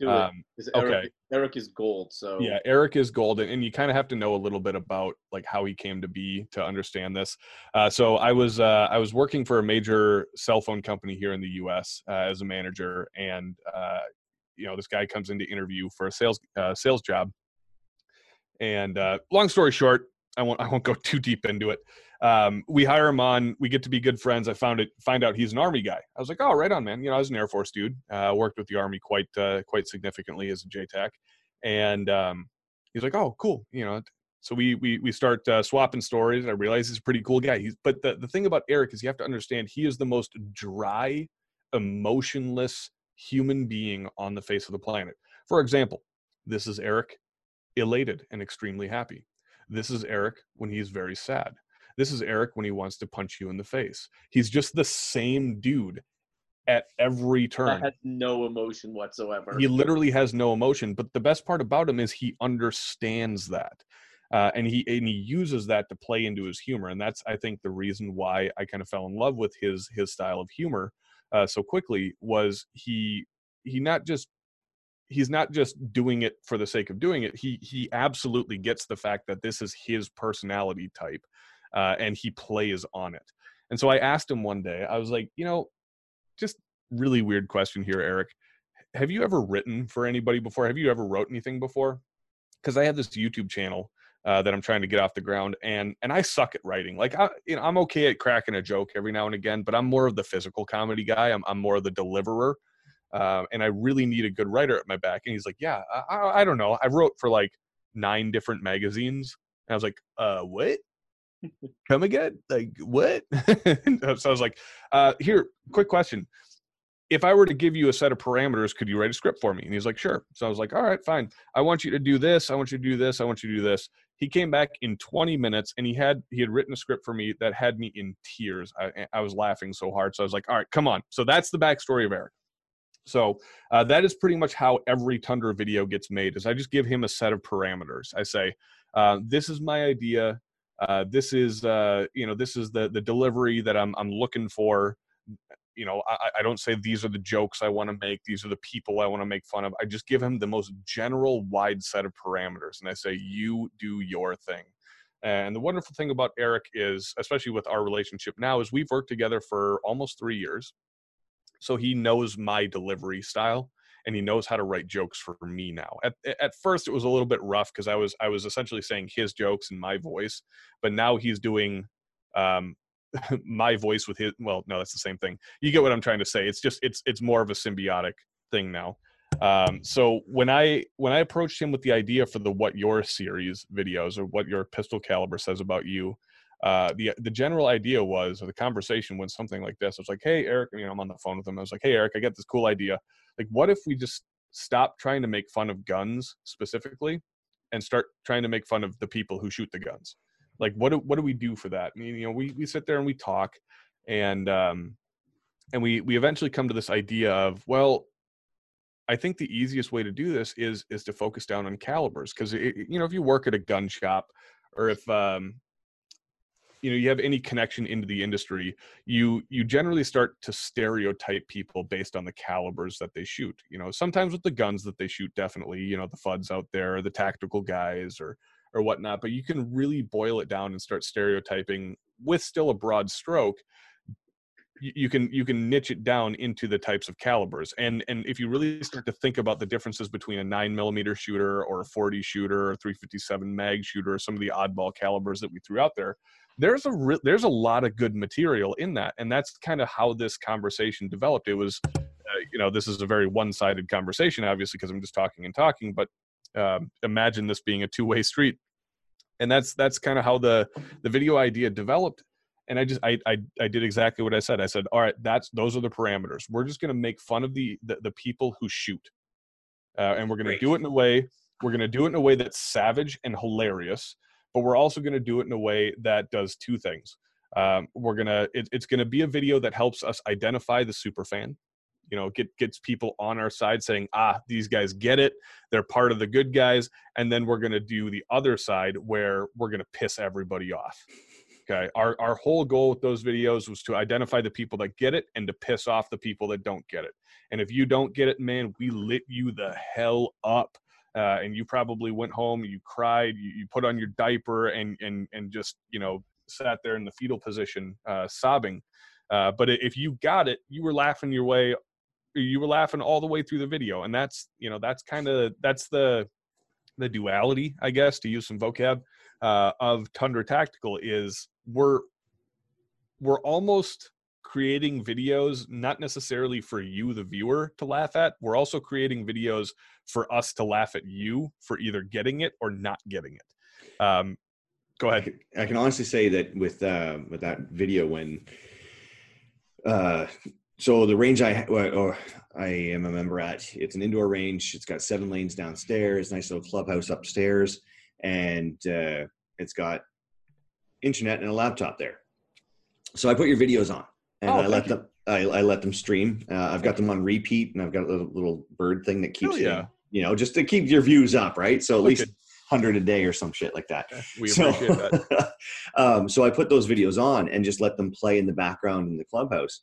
Do it. Um, Eric, okay. Eric is gold. So yeah, Eric is gold, and, and you kind of have to know a little bit about like how he came to be to understand this. Uh, so I was uh, I was working for a major cell phone company here in the U S Uh, as a manager, and uh, you know, this guy comes in to interview for a sales uh, sales job. And uh, long story short, I won't I won't go too deep into it. Um, we hire him on. We get to be good friends. I found it. Find out he's an Army guy. I was like, oh, right on, man. You know, I was an Air Force dude. Uh, worked with the Army quite uh, quite significantly as a J TAC. And um, he's like, oh, cool. You know, so we we we start uh, swapping stories. And I realize he's a pretty cool guy. He's but the the thing about Eric is you have to understand he is the most dry, emotionless human being on the face of the planet. For example, this is Eric, elated and extremely happy. This is Eric when he's very sad. This is Eric when he wants to punch you in the face. He's just the same dude at every turn. He has no emotion whatsoever. He literally has no emotion. But the best part about him is he understands that. Uh, and he and he uses that to play into his humor. And that's, I think, the reason why I kind of fell in love with his his style of humor uh, so quickly, was he he not just he's not just doing it for the sake of doing it. He he absolutely gets the fact that this is his personality type, uh, and he plays on it. And so I asked him one day, I was like, you know, just really weird question here, Eric. Have you ever written for anybody before? Have you ever wrote anything before? Because I have this YouTube channel Uh, that I'm trying to get off the ground, and and I suck at writing. Like I, you know, I'm okay at cracking a joke every now and again, but I'm more of the physical comedy guy. I'm I'm more of the deliverer, uh, and I really need a good writer at my back. And he's like, yeah, I, I, I don't know. I wrote for like nine different magazines, and I was like, uh, what? Come again? Like what? So I was like, uh, here, quick question. If I were to give you a set of parameters, could you write a script for me? And he's like, sure. So I was like, all right, fine. I want you to do this. I want you to do this. I want you to do this. He came back in twenty minutes, and he had he had written a script for me that had me in tears. I, I was laughing so hard. So I was like, all right, come on. So that's the backstory of Eric. So uh, that is pretty much how every Tundra video gets made, is I just give him a set of parameters. I say, uh, this is my idea. Uh, this is, uh, you know, this is the, the delivery that I'm, I'm looking for. You know, I, I don't say these are the jokes I want to make. These are the people I want to make fun of. I just give him the most general wide set of parameters. And I say, you do your thing. And the wonderful thing about Eric is, especially with our relationship now, is we've worked together for almost three years. So he knows my delivery style, and he knows how to write jokes for me now. At, at first, it was a little bit rough because I was, I was essentially saying his jokes in my voice. But now he's doing... Um, my voice with his, well, no, that's the same thing. You get what I'm trying to say. It's just, it's, it's more of a symbiotic thing now. Um, so when I, when I approached him with the idea for the What Your series videos, or What Your Pistol Caliber Says About You, uh, the, the general idea was, or the conversation went something like this. I was like, hey, Eric, you know, I'm on the phone with him. I was like, hey, Eric, I got this cool idea. Like, what if we just stop trying to make fun of guns specifically and start trying to make fun of the people who shoot the guns? Like, what do, what do we do for that? I mean, you know, we, we sit there and we talk, and um, and we we eventually come to this idea of, well, I think the easiest way to do this is is to focus down on calibers, because, you know, if you work at a gun shop, or if um, you know, you have any connection into the industry, you you generally start to stereotype people based on the calibers that they shoot. You know, sometimes with the guns that they shoot, definitely, you know, the F U Ds out there, or the tactical guys, or or whatnot, but you can really boil it down and start stereotyping with still a broad stroke. You can, you can niche it down into the types of calibers. And, and if you really start to think about the differences between a nine millimeter shooter or a forty shooter or three fifty-seven mag shooter, or some of the oddball calibers that we threw out there, there's a, re- there's a lot of good material in that. And that's kind of how this conversation developed. It was, uh, you know, this is a very one-sided conversation, obviously, because I'm just talking and talking, but Um, imagine this being a two-way street. And that's that's kind of how the the video idea developed. And I just I, I I did exactly what I said. I said, all right, that's those are the parameters. We're just going to make fun of the the, the people who shoot, uh, and we're going to do it in a way we're going to do it in a way that's savage and hilarious. But we're also going to do it in a way that does two things. Um, we're gonna it, it's going to be a video that helps us identify the superfan. You know, get, gets people on our side saying, ah, these guys get it. They're part of the good guys. And then we're going to do the other side where we're going to piss everybody off. Okay. Our, our whole goal with those videos was to identify the people that get it and to piss off the people that don't get it. And if you don't get it, man, we lit you the hell up. Uh, and you probably went home, you cried, you, you put on your diaper and, and, and just, you know, sat there in the fetal position, uh, sobbing. Uh, but if you got it, you were laughing your way you were laughing all the way through the video. And that's, you know, that's kind of, that's the, the duality, I guess, to use some vocab, uh, of Tundra Tactical, is we're, we're almost creating videos, not necessarily for you, the viewer, to laugh at. We're also creating videos for us to laugh at you for either getting it or not getting it. Um, go ahead. I can, I can honestly say that with, uh, with that video, when, uh, so the range I or I am a member at, it's an indoor range. It's got seven lanes downstairs, nice little clubhouse upstairs, and uh, it's got internet and a laptop there. So I put your videos on, and oh, I let them. I, I let them stream. Uh, I've got them on repeat, and I've got a little, little bird thing that keeps, oh, yeah. them, you know, just to keep your views up, right? So at okay. least one hundred a day or some shit like that. We so, appreciate that. um, so I put those videos on and just let them play in the background in the clubhouse.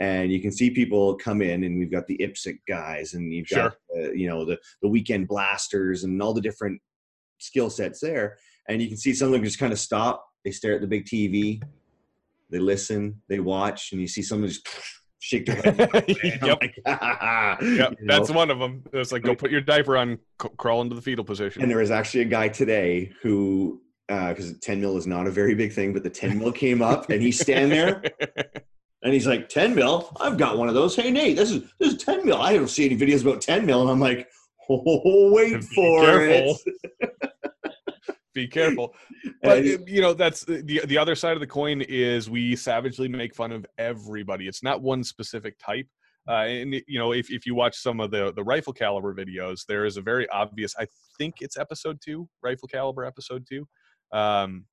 And you can see people come in, and we've got the I P S C guys, and you've sure. got, uh, you know, the, the weekend blasters and all the different skill sets there. And you can see some of them just kind of stop. They stare at the big T V. They listen, they watch, and you see someone just shake their head. Yep. Like, yep. You know? That's one of them. It's like, go put your diaper on, crawl into the fetal position. And there was actually a guy today who, because uh, ten mil is not a very big thing, but the ten mil came up, and he's standing there, and he's like, ten mil? I've got one of those. Hey, Nate, this is, this is ten mil. I don't see any videos about ten mil. And I'm like, oh, wait for careful. it. Be careful. But you know, that's the the other side of the coin is we savagely make fun of everybody. It's not one specific type. Uh, and you know, if, if you watch some of the the rifle caliber videos, there is a very obvious, I think it's episode two, rifle caliber episode two, um,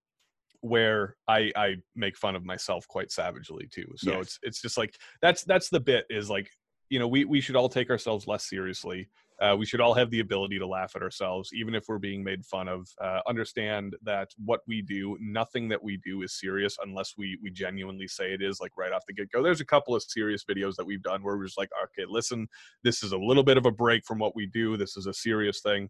where I, I make fun of myself quite savagely too. So yes. it's, it's just like, that's, that's the bit is like, you know, we, we should all take ourselves less seriously. Uh, we should all have the ability to laugh at ourselves, even if we're being made fun of. Uh, understand that what we do, nothing that we do is serious unless we we genuinely say it is, like right off the get-go. There's a couple of serious videos that we've done where we're just like, okay, listen, this is a little bit of a break from what we do. This is a serious thing.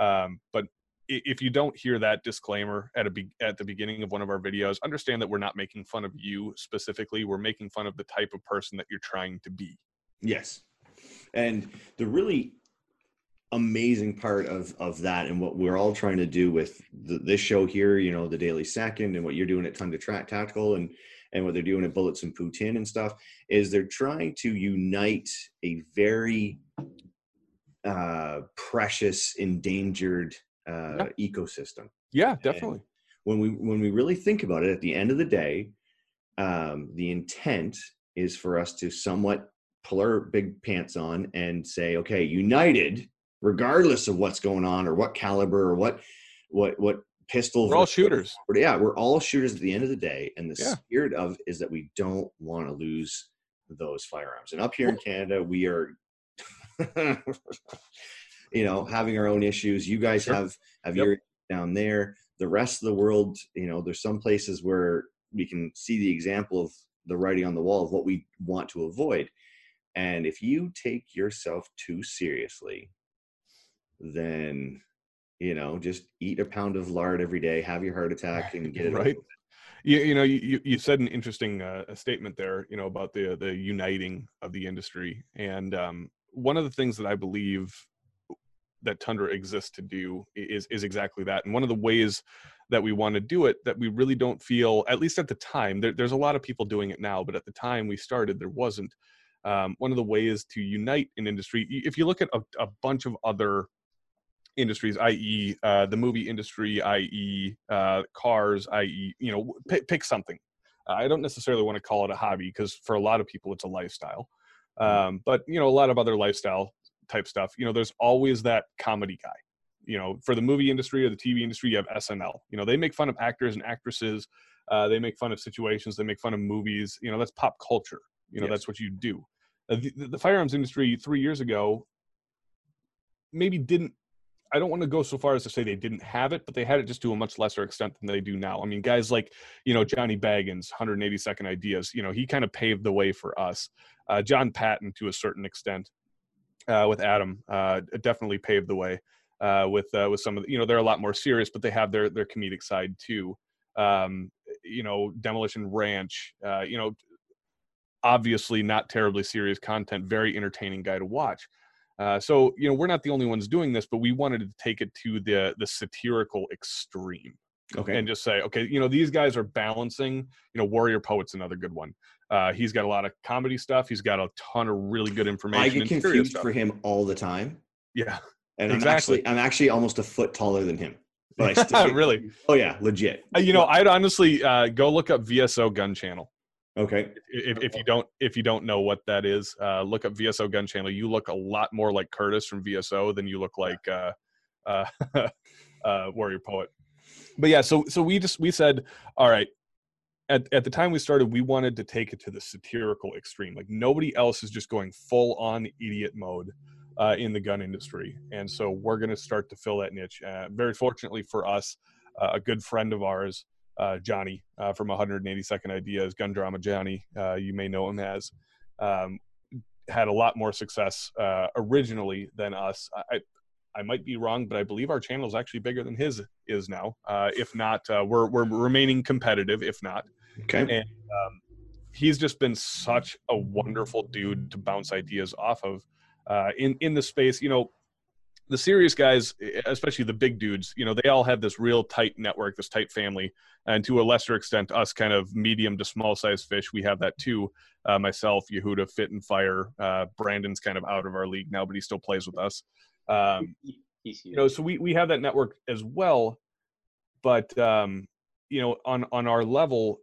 Um, but if you don't hear that disclaimer at, a be at the beginning of one of our videos, understand that we're not making fun of you specifically. We're making fun of the type of person that you're trying to be. Yes. And the really amazing part of of that, and what we're all trying to do with the, this show here, you know, the Daily Second, and what you're doing at Tundra Tactical, and and what they're doing at Bullets and Poutine and stuff, is they're trying to unite a very uh precious, endangered uh yeah. ecosystem. Yeah, definitely. And when we when we really think about it, at the end of the day, um the intent is for us to somewhat pull our big pants on and say, okay, united, regardless of what's going on or what caliber or what, what, what pistol. We're all shooters. Yeah. We're all shooters at the end of the day. And the yeah. spirit of is that we don't want to lose those firearms. And up here in Canada, we are, you know, having our own issues. You guys sure. have, have yep. your down there, the rest of the world. You know, there's some places where we can see the example of the writing on the wall of what we want to avoid. And if you take yourself too seriously, then, you know, just eat a pound of lard every day, have your heart attack, and get it right. You, you know, you, you said an interesting uh, statement there, you know, about the, the uniting of the industry. And um, one of the things that I believe that Tundra exists to do is, is exactly that. And one of the ways that we want to do it, that we really don't feel, at least at the time, there, there's a lot of people doing it now, but at the time we started, there wasn't. Um, one of the ways to unite an industry, if you look at a, a bunch of other industries, that is uh, the movie industry, that is uh, cars, that is, you know, pick, pick something. I don't necessarily want to call it a hobby because for a lot of people it's a lifestyle. Um, but, you know, a lot of other lifestyle type stuff, you know, there's always that comedy guy. You know, for the movie industry or the T V industry, you have S N L. You know, they make fun of actors and actresses. Uh, they make fun of situations. They make fun of movies. You know, that's pop culture. You know, yes. that's what you do. The, the firearms industry three years ago maybe didn't, I don't want to go so far as to say they didn't have it, but they had it just to a much lesser extent than they do now. I mean, guys like, you know, Johnny Baggins, one eighty Second Ideas, you know, he kind of paved the way for us. Uh, John Patton, to a certain extent, uh, with Adam, uh, definitely paved the way uh, with, uh, with some of the, you know, they're a lot more serious, but they have their, their comedic side too. Um, you know, Demolition Ranch, uh, you know, obviously not terribly serious content, very entertaining guy to watch. Uh, so, you know, we're not the only ones doing this, but we wanted to take it to the, the satirical extreme. Okay. And just say, okay, you know, these guys are balancing, you know, Warrior Poet's another good one. Uh, he's got a lot of comedy stuff. He's got a ton of really good information. I get confused for him all the time. Yeah. And exactly. I'm actually, I'm actually almost a foot taller than him. But I still really? Oh yeah. Legit. Uh, you know, I'd honestly uh, go look up V S O Gun Channel. Okay. If, if you don't, if you don't know what that is, uh, look up V S O Gun Channel. You look a lot more like Curtis from V S O than you look like uh, uh, uh, Warrior Poet. But yeah, so so we just we said, all right, at, at the time we started, we wanted to take it to the satirical extreme. Like, nobody else is just going full on idiot mode uh, in the gun industry. And so we're going to start to fill that niche. Uh, very fortunately for us, uh, a good friend of ours, uh, Johnny uh, from one eighty Second Ideas, Gun Drama Johnny, uh, you may know him as, um, had a lot more success uh, originally than us. I, I might be wrong, but I believe our channel is actually bigger than his is now. Uh, if not, uh, we're, we're remaining competitive, if not. Okay. And um, he's just been such a wonderful dude to bounce ideas off of uh, in, in the space. You know, the serious guys, especially the big dudes, you know, they all have this real tight network, this tight family. And to a lesser extent, us kind of medium to small size fish, we have that too. Uh, myself, Yehuda, Fit and Fire. Uh, Brandon's kind of out of our league now, but he still plays with us. Um, you know, so we, we have that network as well, but, um, you know, on, on our level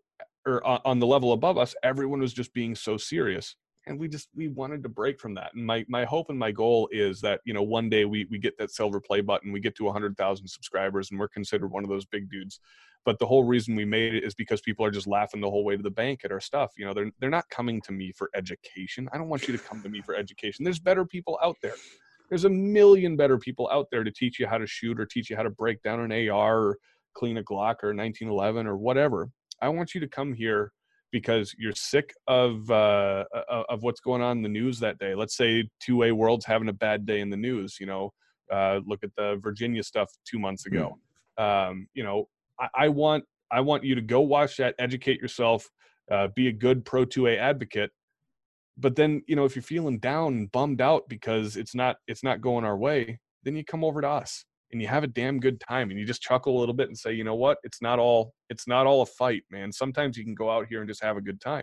or on, on the level above us, everyone was just being so serious, and we just, we wanted to break from that. And my, my hope and my goal is that, you know, one day we, we get that silver play button, we get to a hundred thousand subscribers, and we're considered one of those big dudes. But the whole reason we made it is because people are just laughing the whole way to the bank at our stuff. You know, they're, they're not coming to me for education. I don't want you to come to me for education. There's better people out there. There's a million better people out there to teach you how to shoot, or teach you how to break down an A R, or clean a Glock, or nineteen eleven, or whatever. I want you to come here because you're sick of uh, of what's going on in the news that day. Let's say two A World's having a bad day in the news. You know, uh, look at the Virginia stuff two months ago. Mm. Um, you know, I, I want I want you to go watch that, educate yourself, uh, be a good pro two A advocate. But then, you know, if you're feeling down and bummed out because it's not it's not going our way, then you come over to us and you have a damn good time, and you just chuckle a little bit and say, you know what, it's not all it's not all a fight, man. Sometimes you can go out here and just have a good time.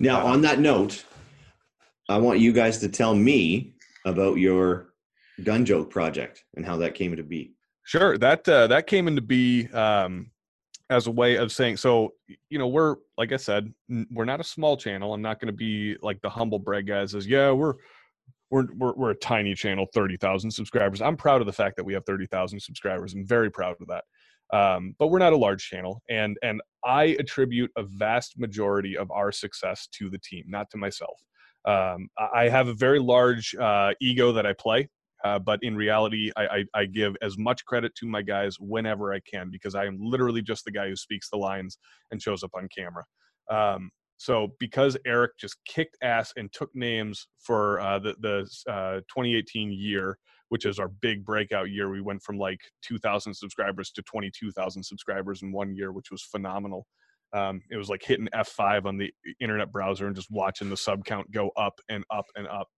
Now, on that note, I want you guys to tell me about your gun joke project and how that came into be. Sure, that uh, that came into be um, as a way of saying, so, you know, we're, like I said, we're not a small channel. I'm not going to be like the humble brag guys as, yeah, we're, we're, we're, we're a tiny channel, thirty thousand subscribers. I'm proud of the fact that we have thirty thousand subscribers. I'm very proud of that. Um, but we're not a large channel. And, and I attribute a vast majority of our success to the team, not to myself. Um, I have a very large uh, ego that I play. Uh, but in reality, I, I, I give as much credit to my guys whenever I can, because I am literally just the guy who speaks the lines and shows up on camera. Um, so because Eric just kicked ass and took names for uh, the, the uh, twenty eighteen year, which is our big breakout year, we went from like two thousand subscribers to twenty-two thousand subscribers in one year, which was phenomenal. Um, it was like hitting F five on the internet browser and just watching the sub count go up and up and up.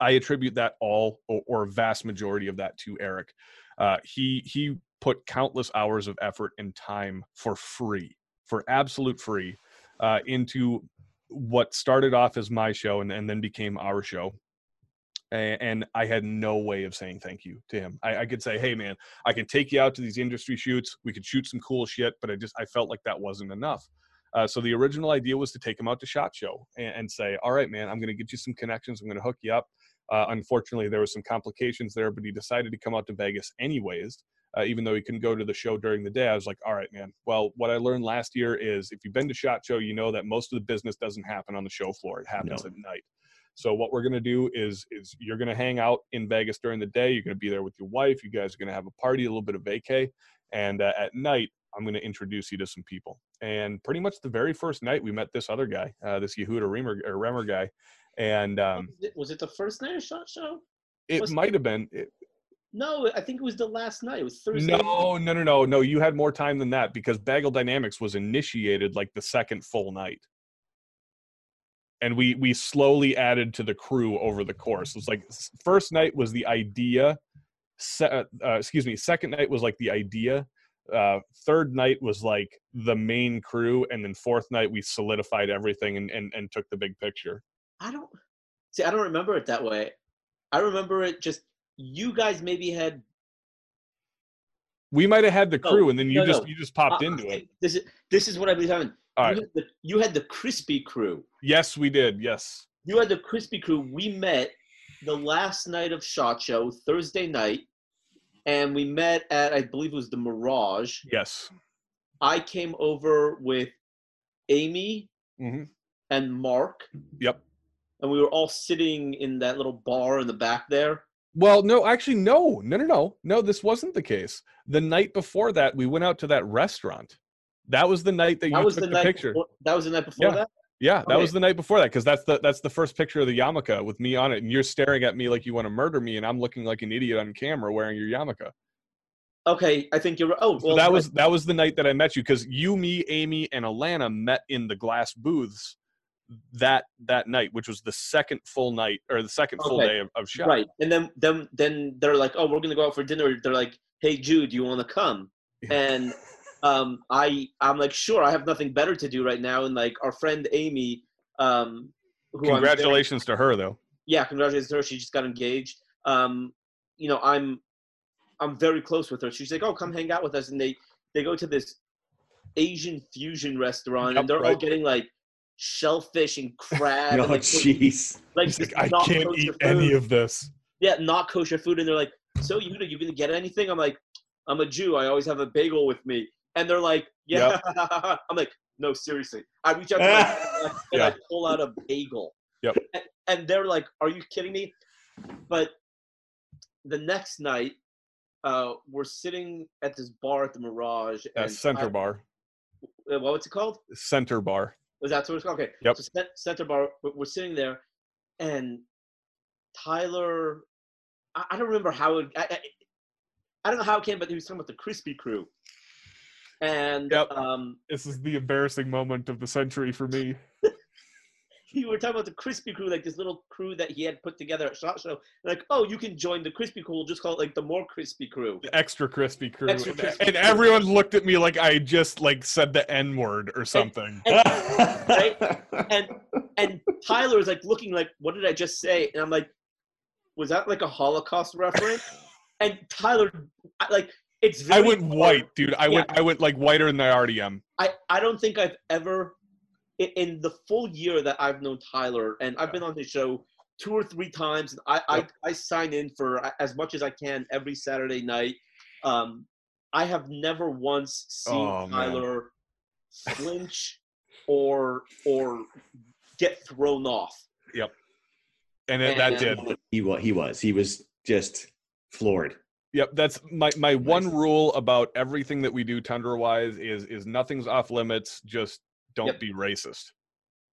I attribute that all, or, or a vast majority of that, to Eric. Uh, he he put countless hours of effort and time for free, for absolute free, uh, into what started off as my show and, and then became our show. And, and I had no way of saying thank you to him. I, I could say, hey, man, I can take you out to these industry shoots. We could shoot some cool shit, but I just I felt like that wasn't enough. Uh, so the original idea was to take him out to SHOT Show and, and say, all right, man, I'm going to get you some connections. I'm going to hook you up. Uh, unfortunately, there were some complications there, but he decided to come out to Vegas anyways, uh, even though he couldn't go to the show during the day. I was like, all right, man, well, what I learned last year is if you've been to SHOT Show, you know that most of the business doesn't happen on the show floor. It happens no. at night. So what we're going to do is, is you're going to hang out in Vegas during the day. You're going to be there with your wife. You guys are going to have a party, a little bit of vacay. And uh, at night, I'm going to introduce you to some people. And pretty much the very first night, we met this other guy, uh, this Yehuda Remer, or Remer guy. And um, was, it, was it the first night of SHOT Show? It was might it? have been. It, no, I think it was the last night. It was Thursday. No, no, no, no, no. You had more time than that, because Bagel Dynamics was initiated like the second full night. And we we slowly added to the crew over the course. It was like first night was the idea. Se uh, excuse me. Second night was like the idea. Uh, third night was like the main crew. And then fourth night, we solidified everything and, and, and took the big picture. I don't see. I don't remember it that way. I remember it just you guys maybe had. We might have had the crew, no, and then you no, just no. you just popped uh, into it. This is this is what I believe happened. All right. You had the, you had the crispy crew. Yes, we did. Yes, you had the crispy crew. We met the last night of SHOT Show, Thursday night, and we met at, I believe it was the Mirage. Yes. I came over with Amy mm-hmm. and Mark. Yep. And we were all sitting in that little bar in the back there. Well, no, actually, no, no, no, no, no. This wasn't the case. The night before that, we went out to that restaurant. That was the night that you that was took the, the night picture. Before, that was the night before yeah. that? Yeah, that okay. was the night before that, because that's the that's the first picture of the yarmulke with me on it, and you're staring at me like you want to murder me, and I'm looking like an idiot on camera wearing your yarmulke. Okay, I think you're – oh, well. So that, was, that was the night that I met you, because you, me, Amy, and Alana met in the glass booths that that night, which was the second full night or the second okay. full day of, of shot. Right, and then, then, then they're like, oh, we're going to go out for dinner. They're like, hey, Jude, you want to come? Yeah. And – Um, I, I'm like, sure, I have nothing better to do right now. And like our friend, Amy, um, who congratulations very, to her though. Yeah. Congratulations to her. She just got engaged. Um, you know, I'm, I'm very close with her. She's like, oh, come hang out with us. And they, they go to this Asian fusion restaurant yep, and they're right. all getting like shellfish and crab. Oh, jeez. Like, like, like I can't eat food. Any of this. Yeah. Not kosher food. And they're like, so you, you gonna get anything? I'm like, I'm a Jew. I always have a bagel with me. And they're like, yeah. Yep. I'm like, no, seriously. I reach out to them and yeah. I pull out a bagel. Yep. And, and they're like, are you kidding me? But the next night, uh, we're sitting at this bar at the Mirage. At uh, Center I, Bar. What, what's it called? Center Bar. Is that what it's called? Okay. Yep. So Center Bar, we're sitting there. And Tyler, I, I don't remember how it, I, I, I don't know how it came, but he was talking about the Crispy Crew. And yep. um, this is the embarrassing moment of the century for me. You were talking about the Crispy Crew, like this little crew that he had put together at SHOT Show. Like, oh, you can join the Crispy Crew. We'll just call it like the more Crispy Crew. The extra Crispy Crew. Extra crispy and, crew. And everyone looked at me like I just like said the N word or something. And, and, right? And and Tyler is like looking like, what did I just say? And I'm like, was that like a Holocaust reference? And Tyler, like. It's very I went hard. White, dude. I yeah. went I went like whiter than I already am. I, I don't think I've ever, in, in the full year that I've known Tyler, and I've yeah. been on his show two or three times, and I, yep. I, I sign in for as much as I can every Saturday night. Um, I have never once seen oh, Tyler man. flinch or or get thrown off. Yep. And, and that did. He was, he was. He was just floored. Yep, that's my, my nice. One rule about everything that we do Tundra-wise is is nothing's off limits, just don't yep. be racist.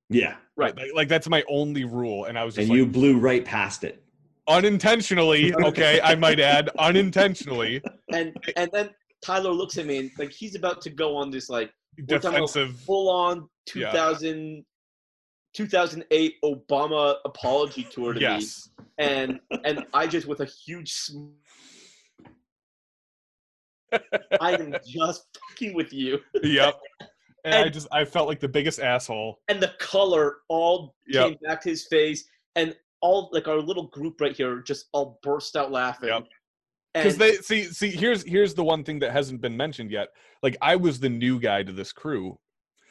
Yeah. Right. Like, like that's my only rule. And I was just And like, you blew right past it. Unintentionally, okay, I might add, unintentionally. And and then Tyler looks at me and like he's about to go on this like defensive full on two thousand yeah. two thousand eight Obama apology tour to yes. me. And and I just with a huge sm- I am just fucking with you. Yep. And, and I just, I felt like the biggest asshole. And the color all yep. came back to his face. And all, like our little group right here just all burst out laughing. Yep. Because they, see, see, here's, here's the one thing that hasn't been mentioned yet. Like, I was the new guy to this crew.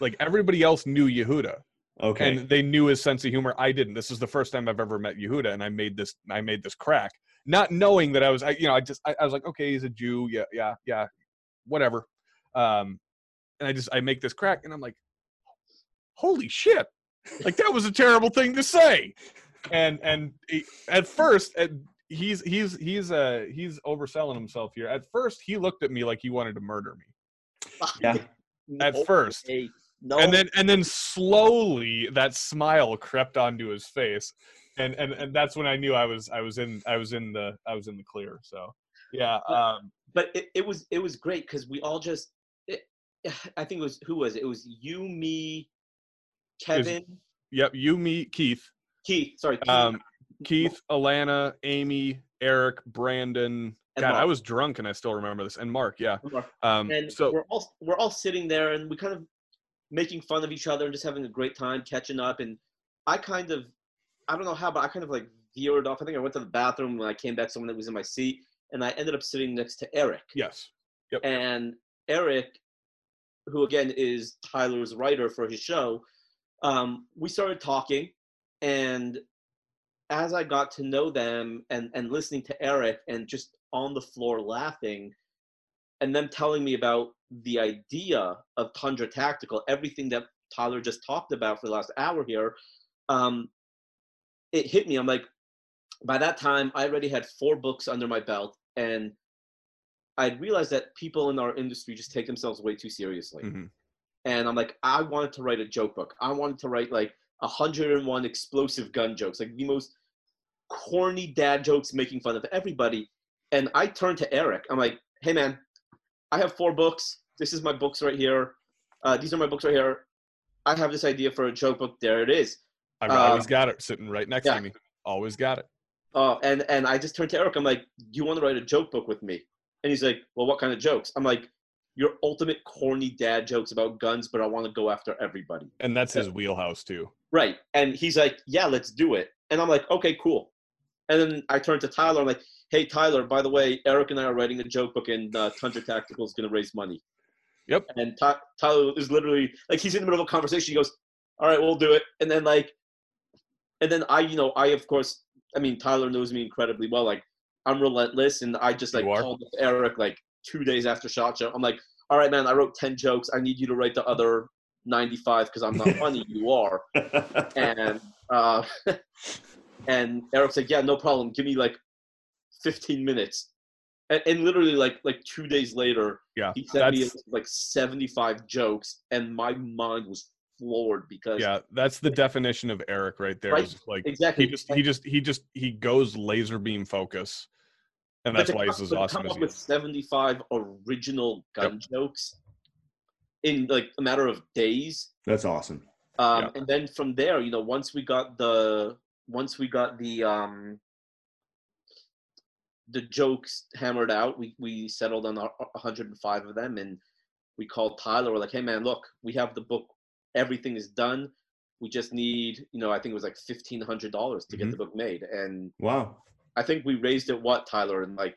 Like, everybody else knew Yehuda. Okay. And they knew his sense of humor. I didn't. This is the first time I've ever met Yehuda, and I made this, I made this crack. Not knowing that I was, I, you know, I just, I, I was like, okay, he's a Jew. Yeah, yeah, yeah, whatever. Um, and I just, I make this crack and I'm like, holy shit. Like, that was a terrible thing to say. And, and he, at first at, he's, he's, he's, uh, he's overselling himself here. At first he looked at me like he wanted to murder me. Yeah. At no, first. No. And then, and then slowly that smile crept onto his face. And, and and that's when I knew I was I was in I was in the I was in the clear. So yeah, um, but it, it was it was great because we all just it, I think it was who was it? It was you, me, Kevin. Was, yep, you, me, Keith. Keith, sorry, Keith. Um, Keith, Alana, Amy, Eric, Brandon. And God, Mark. I was drunk and I still remember this. And Mark, yeah. Mark. Um, and so we're all we're all sitting there and we kind of making fun of each other and just having a great time catching up. And I kind of. I don't know how, but I kind of like veered off. I think I went to the bathroom when I came back, someone that was in my seat, and I ended up sitting next to Eric. Yes. Yep. And Eric, who again is Tyler's writer for his show, um, we started talking, and as I got to know them and, and listening to Eric and just on the floor laughing, and them telling me about the idea of Tundra Tactical, everything that Tyler just talked about for the last hour here, um, it hit me. I'm like, by that time, I already had four books under my belt, and I realized that people in our industry just take themselves way too seriously. Mm-hmm. And I'm like, I wanted to write a joke book. I wanted to write like one hundred and one explosive gun jokes, like the most corny dad jokes making fun of everybody. And I turned to Eric. I'm like, hey, man, I have four books. This is my books right here. Uh, these are my books right here. I have this idea for a joke book. There it is. I've uh, always got it sitting right next yeah. to me. Always got it. Oh, uh, and, and I just turned to Eric. I'm like, do you want to write a joke book with me? And he's like, well, what kind of jokes? I'm like, your ultimate corny dad jokes about guns, but I want to go after everybody. And that's his wheelhouse too. Right. And he's like, yeah, let's do it. And I'm like, okay, cool. And then I turned to Tyler. I'm like, hey, Tyler, by the way, Eric and I are writing a joke book, and uh, Tundra Tactical is going to raise money. Yep. And Ty- Tyler is literally like, he's in the middle of a conversation. He goes, all right, we'll do it. And then like, and then I, you know, I, of course, I mean, Tyler knows me incredibly well. Like, I'm relentless, and I just like called up Eric like two days after SHOT Show. I'm like, all right, man, I wrote ten jokes. I need you to write the other ninety-five because I'm not funny. You are. And uh, and Eric's like, yeah, no problem. Give me like fifteen minutes. And, and literally like like two days later, yeah, he sent me like seventy-five jokes, and my mind was floored because yeah, that's the definition of Eric right there. Right? Like exactly, he just he just he just he goes laser beam focus, and that's why he's as awesome. Come up with seventy-five original gun yep. jokes in like a matter of days. That's awesome. Um, yep. And then from there, you know, once we got the once we got the um, the jokes hammered out, we we settled on one hundred and five of them, and we called Tyler. We're like, hey man, look, we have the book. Everything is done. We just need, you know, I think it was like fifteen hundred dollars to mm-hmm. get the book made. And wow, I think we raised it, what, Tyler, in like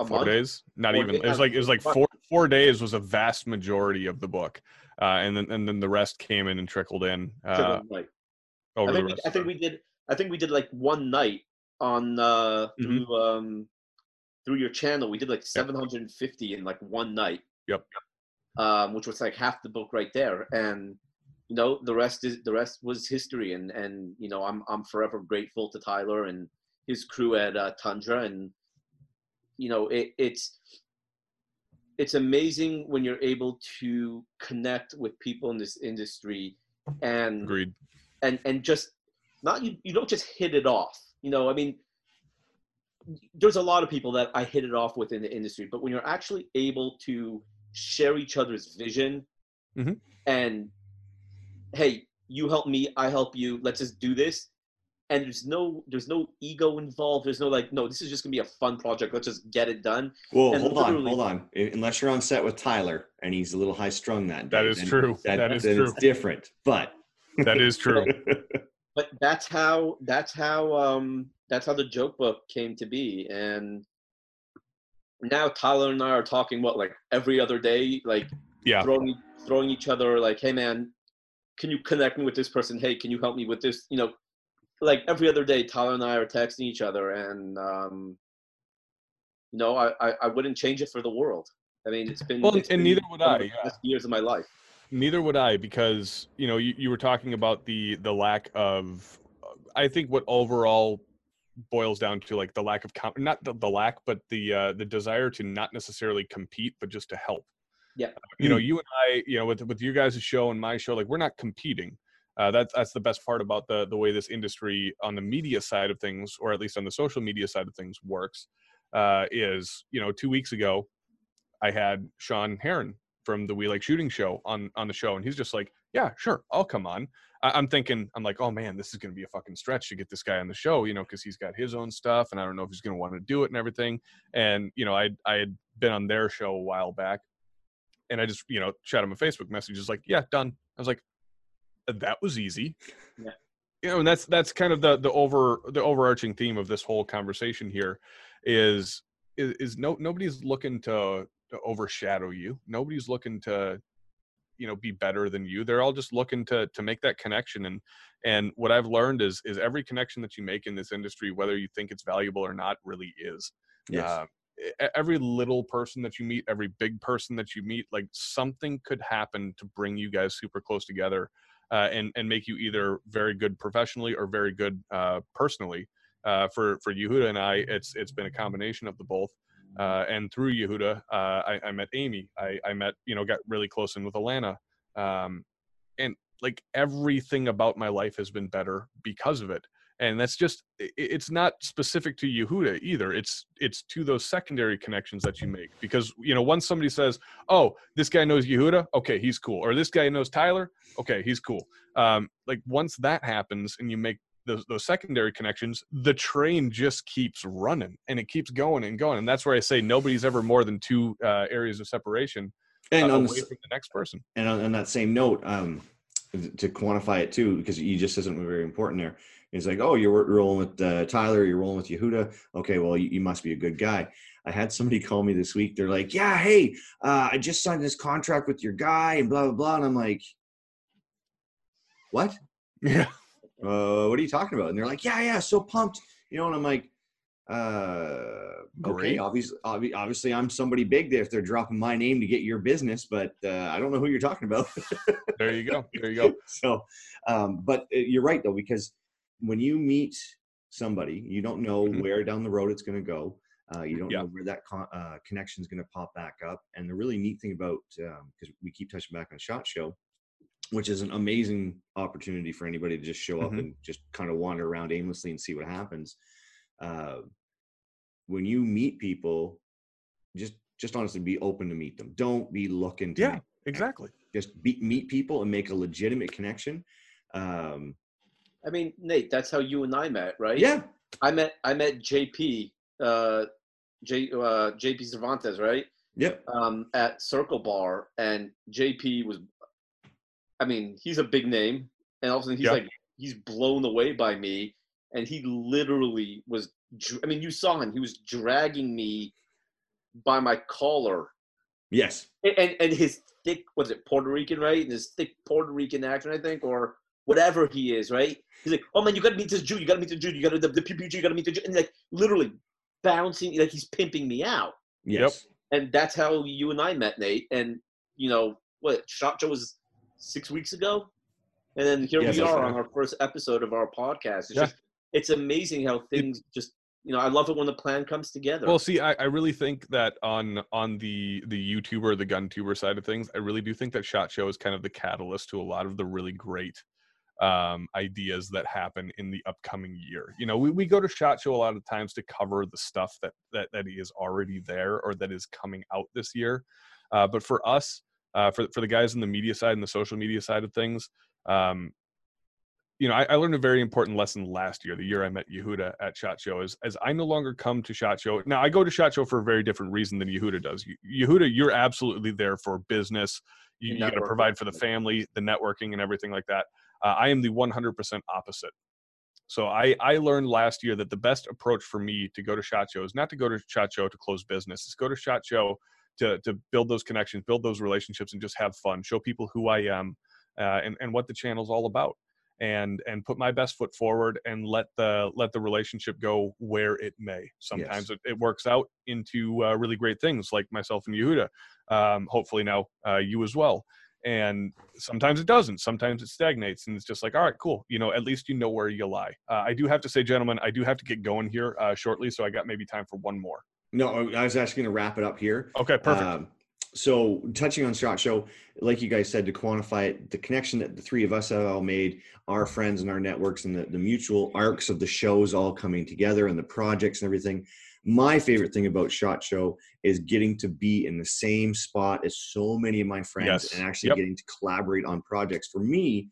a four month? Days? Not four even. Days. It was like it was like four four days was a vast majority of the book, uh, and then and then the rest came in and trickled in. Uh, right. Over I think, the rest we, I think we did. I think we did like one night on uh, through mm-hmm. um, through your channel. We did like seven hundred fifty yep. in like one night. Yep. Um, which was like half the book right there, and. You know, the rest is the rest was history, and and you know, I'm I'm forever grateful to Tyler and his crew at uh, Tundra, and you know, it, it's it's amazing when you're able to connect with people in this industry, and Agreed. and and just not you, you don't just hit it off. You know, I mean, there's a lot of people that I hit it off with in the industry, but when you're actually able to share each other's vision mm-hmm. and hey, you help me, I help you, let's just do this. And there's no there's no ego involved. There's no like, no, this is just going to be a fun project. Let's just get it done. Well, and hold on, hold on. Unless you're on set with Tyler and he's a little high strung that day. That is true. That, that is true. It's different, but. That is true. But that's how, that's how, um, that's how the joke book came to be. And now Tyler and I are talking, what, like every other day, like yeah. throwing, throwing each other like, hey man, can you connect me with this person? Hey, can you help me with this? You know, like every other day, Tyler and I are texting each other, and um, you know, I, I, I wouldn't change it for the world. I mean, it's been, well, it's and been neither would I, yeah. the best years of my life. Neither would I, because you know, you, you were talking about the, the lack of, I think what overall boils down to like the lack of, com- not the, the lack, but the, uh, the desire to not necessarily compete, but just to help. Yeah, you know, you and I, you know, with with you guys' show and my show, like we're not competing. Uh, that's that's the best part about the the way this industry on the media side of things, or at least on the social media side of things, works. Uh, is you know, two weeks ago, I had Sean Heron from the We Like Shooting show on on the show, and he's just like, yeah, sure, I'll come on. I, I'm thinking, I'm like, oh man, this is gonna be a fucking stretch to get this guy on the show, you know, because he's got his own stuff, and I don't know if he's gonna want to do it and everything. And you know, I I had been on their show a while back. And I just, you know, shot him a Facebook message. Just like, yeah, done. I was like, that was easy. Yeah. You know, and that's that's kind of the the over the overarching theme of this whole conversation here, is is, is no nobody's looking to, to overshadow you. Nobody's looking to, you know, be better than you. They're all just looking to to make that connection. And and what I've learned is is every connection that you make in this industry, whether you think it's valuable or not, really is. Yes. Uh, every little person that you meet, every big person that you meet, like something could happen to bring you guys super close together, uh, and, and make you either very good professionally or very good uh, personally. Uh, for, for Yehuda and I, it's, it's been a combination of the both. Uh, and through Yehuda, uh, I, I met Amy. I, I met, you know, got really close in with Alana. Um, and like everything about my life has been better because of it. And that's just, it's not specific to Yehuda either. It's, it's to those secondary connections that you make, because, you know, once somebody says, oh, this guy knows Yehuda. Okay. He's cool. Or this guy knows Tyler. Okay. He's cool. Um, like once that happens and you make those, those secondary connections, the train just keeps running and it keeps going and going. And that's where I say, nobody's ever more than two uh, areas of separation and uh, on away the, from the next person. And on, on that same note, um, to quantify it too, because you just isn't very important there. It's like, oh, you're rolling with uh, Tyler, you're rolling with Yehuda. Okay, well, you, you must be a good guy. I had somebody call me this week. They're like, yeah, hey, uh, I just signed this contract with your guy and blah, blah, blah. And I'm like, what? Yeah. Uh, what are you talking about? And they're like, yeah, yeah, so pumped. You know, and I'm like, uh, okay, obviously, obviously I'm somebody big there if they're dropping my name to get your business, but uh, I don't know who you're talking about. There you go. There you go. So, um, but you're right, though, because when you meet somebody, you don't know mm-hmm. where down the road it's going to go. Uh, you don't yeah. know where that con- uh, connection is going to pop back up. And the really neat thing about, um, because we keep touching back on SHOT Show, which is an amazing opportunity for anybody to just show up mm-hmm. and just kind of wander around aimlessly and see what happens. Uh, when you meet people, just just honestly be open to meet them. Don't be looking to yeah, exactly. Just be, meet people and make a legitimate connection. Um, I mean, Nate, that's how you and I met, right? Yeah. I met I met J P, uh, J, uh, J P Cervantes, right? Yep. Um, at Circle Bar, and J P was, I mean, he's a big name, and all of a sudden he's yep. like, he's blown away by me, and he literally was, I mean, you saw him, he was dragging me by my collar. Yes. And and his thick, was it Puerto Rican, right? And his thick Puerto Rican accent, I think, or whatever he is, right? He's like, oh man, you gotta meet this Jew, you gotta meet the Jew, you gotta the, the P P G, you gotta meet the Jew, and like literally bouncing, like he's pimping me out. Yes. Yep. And that's how you and I met, Nate. And you know what? SHOT Show was six weeks ago, and then here yes, we are right. on our first episode of our podcast. It's yeah. just, it's amazing how things just, you know, I love it when the plan comes together. Well, see, I, I really think that on on the the YouTuber, the GunTuber side of things, I really do think that SHOT Show is kind of the catalyst to a lot of the really great um ideas that happen in the upcoming year. You know, we, we go to SHOT Show a lot of times to cover the stuff that that that is already there or that is coming out this year, uh but for us, uh for, for the guys in the media side and the social media side of things, um you know, I, I learned a very important lesson last year, the year I met Yehuda at SHOT Show, is as I no longer come to SHOT Show. Now, I go to SHOT Show for a very different reason than Yehuda does. Yehuda, you're absolutely there for business. You, you got to provide for the family, the networking, and everything like that. Uh, I am the one hundred percent opposite. So I, I learned last year that the best approach for me to go to SHOT Show is not to go to SHOT Show to close business. It's go to SHOT Show to, to build those connections, build those relationships, and just have fun, show people who I am uh, and, and what the channel's all about. And and put my best foot forward and let the let the relationship go where it may. Sometimes yes. it, it works out into uh, really great things, like myself and Yehuda. Um, hopefully now uh, you as well. And sometimes it doesn't. Sometimes it stagnates, and it's just like, all right, cool. You know, at least you know where you lie. Uh, I do have to say, gentlemen, I do have to get going here uh, shortly, so I got maybe time for one more. No, I was actually going to wrap it up here. Okay, perfect. Um, So touching on SHOT Show, like you guys said, to quantify it, the connection that the three of us have all made, our friends and our networks and the, the mutual arcs of the shows all coming together and the projects and everything. My favorite thing about SHOT Show is getting to be in the same spot as so many of my friends yes. and actually yep. getting to collaborate on projects. For me,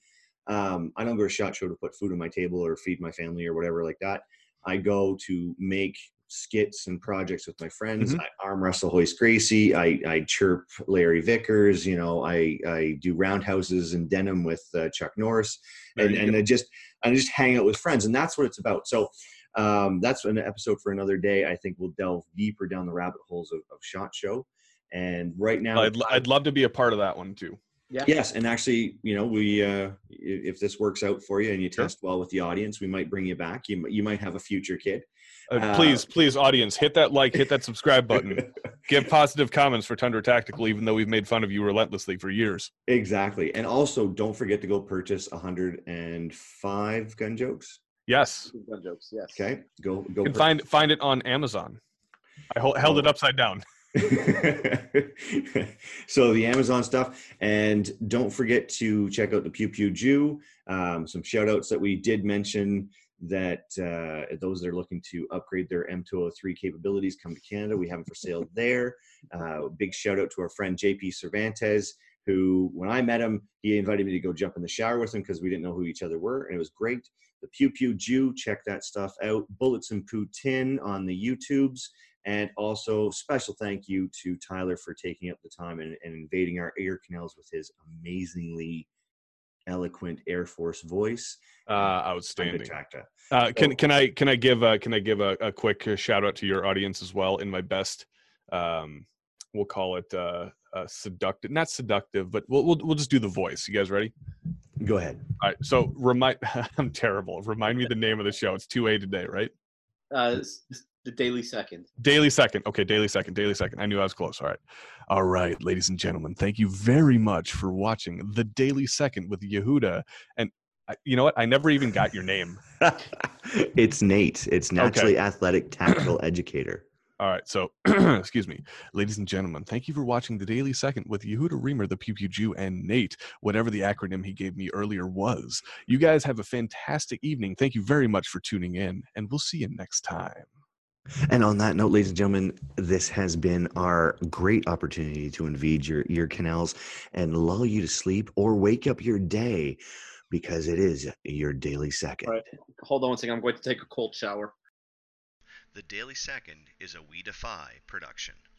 um, I don't go to SHOT Show to put food on my table or feed my family or whatever like that. I go to make skits and projects with my friends. Mm-hmm. I arm wrestle Royce Gracie. I, I chirp Larry Vickers. You know, I, I do roundhouses and denim with uh, Chuck Norris, and, and I just I just hang out with friends, and that's what it's about. So um, that's an episode for another day. I think we'll delve deeper down the rabbit holes of, of SHOT Show. And right now, I'd l- I'd love to be a part of that one too. Yeah. Yes, and actually, you know, we uh, if this works out for you and you test sure. well with the audience, we might bring you back. You you might have a future kid. Uh, please, please, audience, hit that like, hit that subscribe button. Give positive comments for Tundra Tactical, even though we've made fun of you relentlessly for years. Exactly. And also, don't forget to go purchase one hundred five Gun Jokes. Yes. Gun Jokes, yes. Okay. Go, go. You can find, find it on Amazon. I hold, held it upside down. So the Amazon stuff, and don't forget to check out the Pew Pew Jew. Um, some shout outs that we did mention, that uh, those that are looking to upgrade their M two oh three capabilities, come to Canada. We have them for sale there. Uh, big shout out to our friend J P Cervantes, who, when I met him, he invited me to go jump in the shower with him because we didn't know who each other were, and it was great. The Pew Pew Jew, check that stuff out. Bullets and Poutine on the YouTubes. And also, special thank you to Tyler for taking up the time and, and invading our ear canals with his amazingly eloquent Air Force voice. Uh, outstanding. Uh, can so, can I can I give a, can I give a, a quick shout out to your audience as well in my best? Um, we'll call it uh, uh, seductive, not seductive, but we'll, we'll we'll just do the voice. You guys ready? Go ahead. All right. So remind I'm terrible. Remind me the name of the show. It's two A today, right? Uh, The Daily Second. Daily Second. Okay, Daily Second, Daily Second. I knew I was close. All right. All right, ladies and gentlemen, thank you very much for watching The Daily Second with Yehuda. And I, you know what? I never even got your name. It's Nate. It's Naturally okay. Athletic Tactical Educator. All right, so excuse me. Ladies and gentlemen, thank you for watching The Daily Second with Yehuda Remer, the Pew Pew Jew, and Nate, whatever the acronym he gave me earlier was. You guys have a fantastic evening. Thank you very much for tuning in, and we'll see you next time. And on that note, ladies and gentlemen, this has been our great opportunity to invade your ear canals and lull you to sleep or wake up your day, because it is your Daily Second. All right. Hold on one second. I'm going to take a cold shower. The Daily Second is a We Defy production.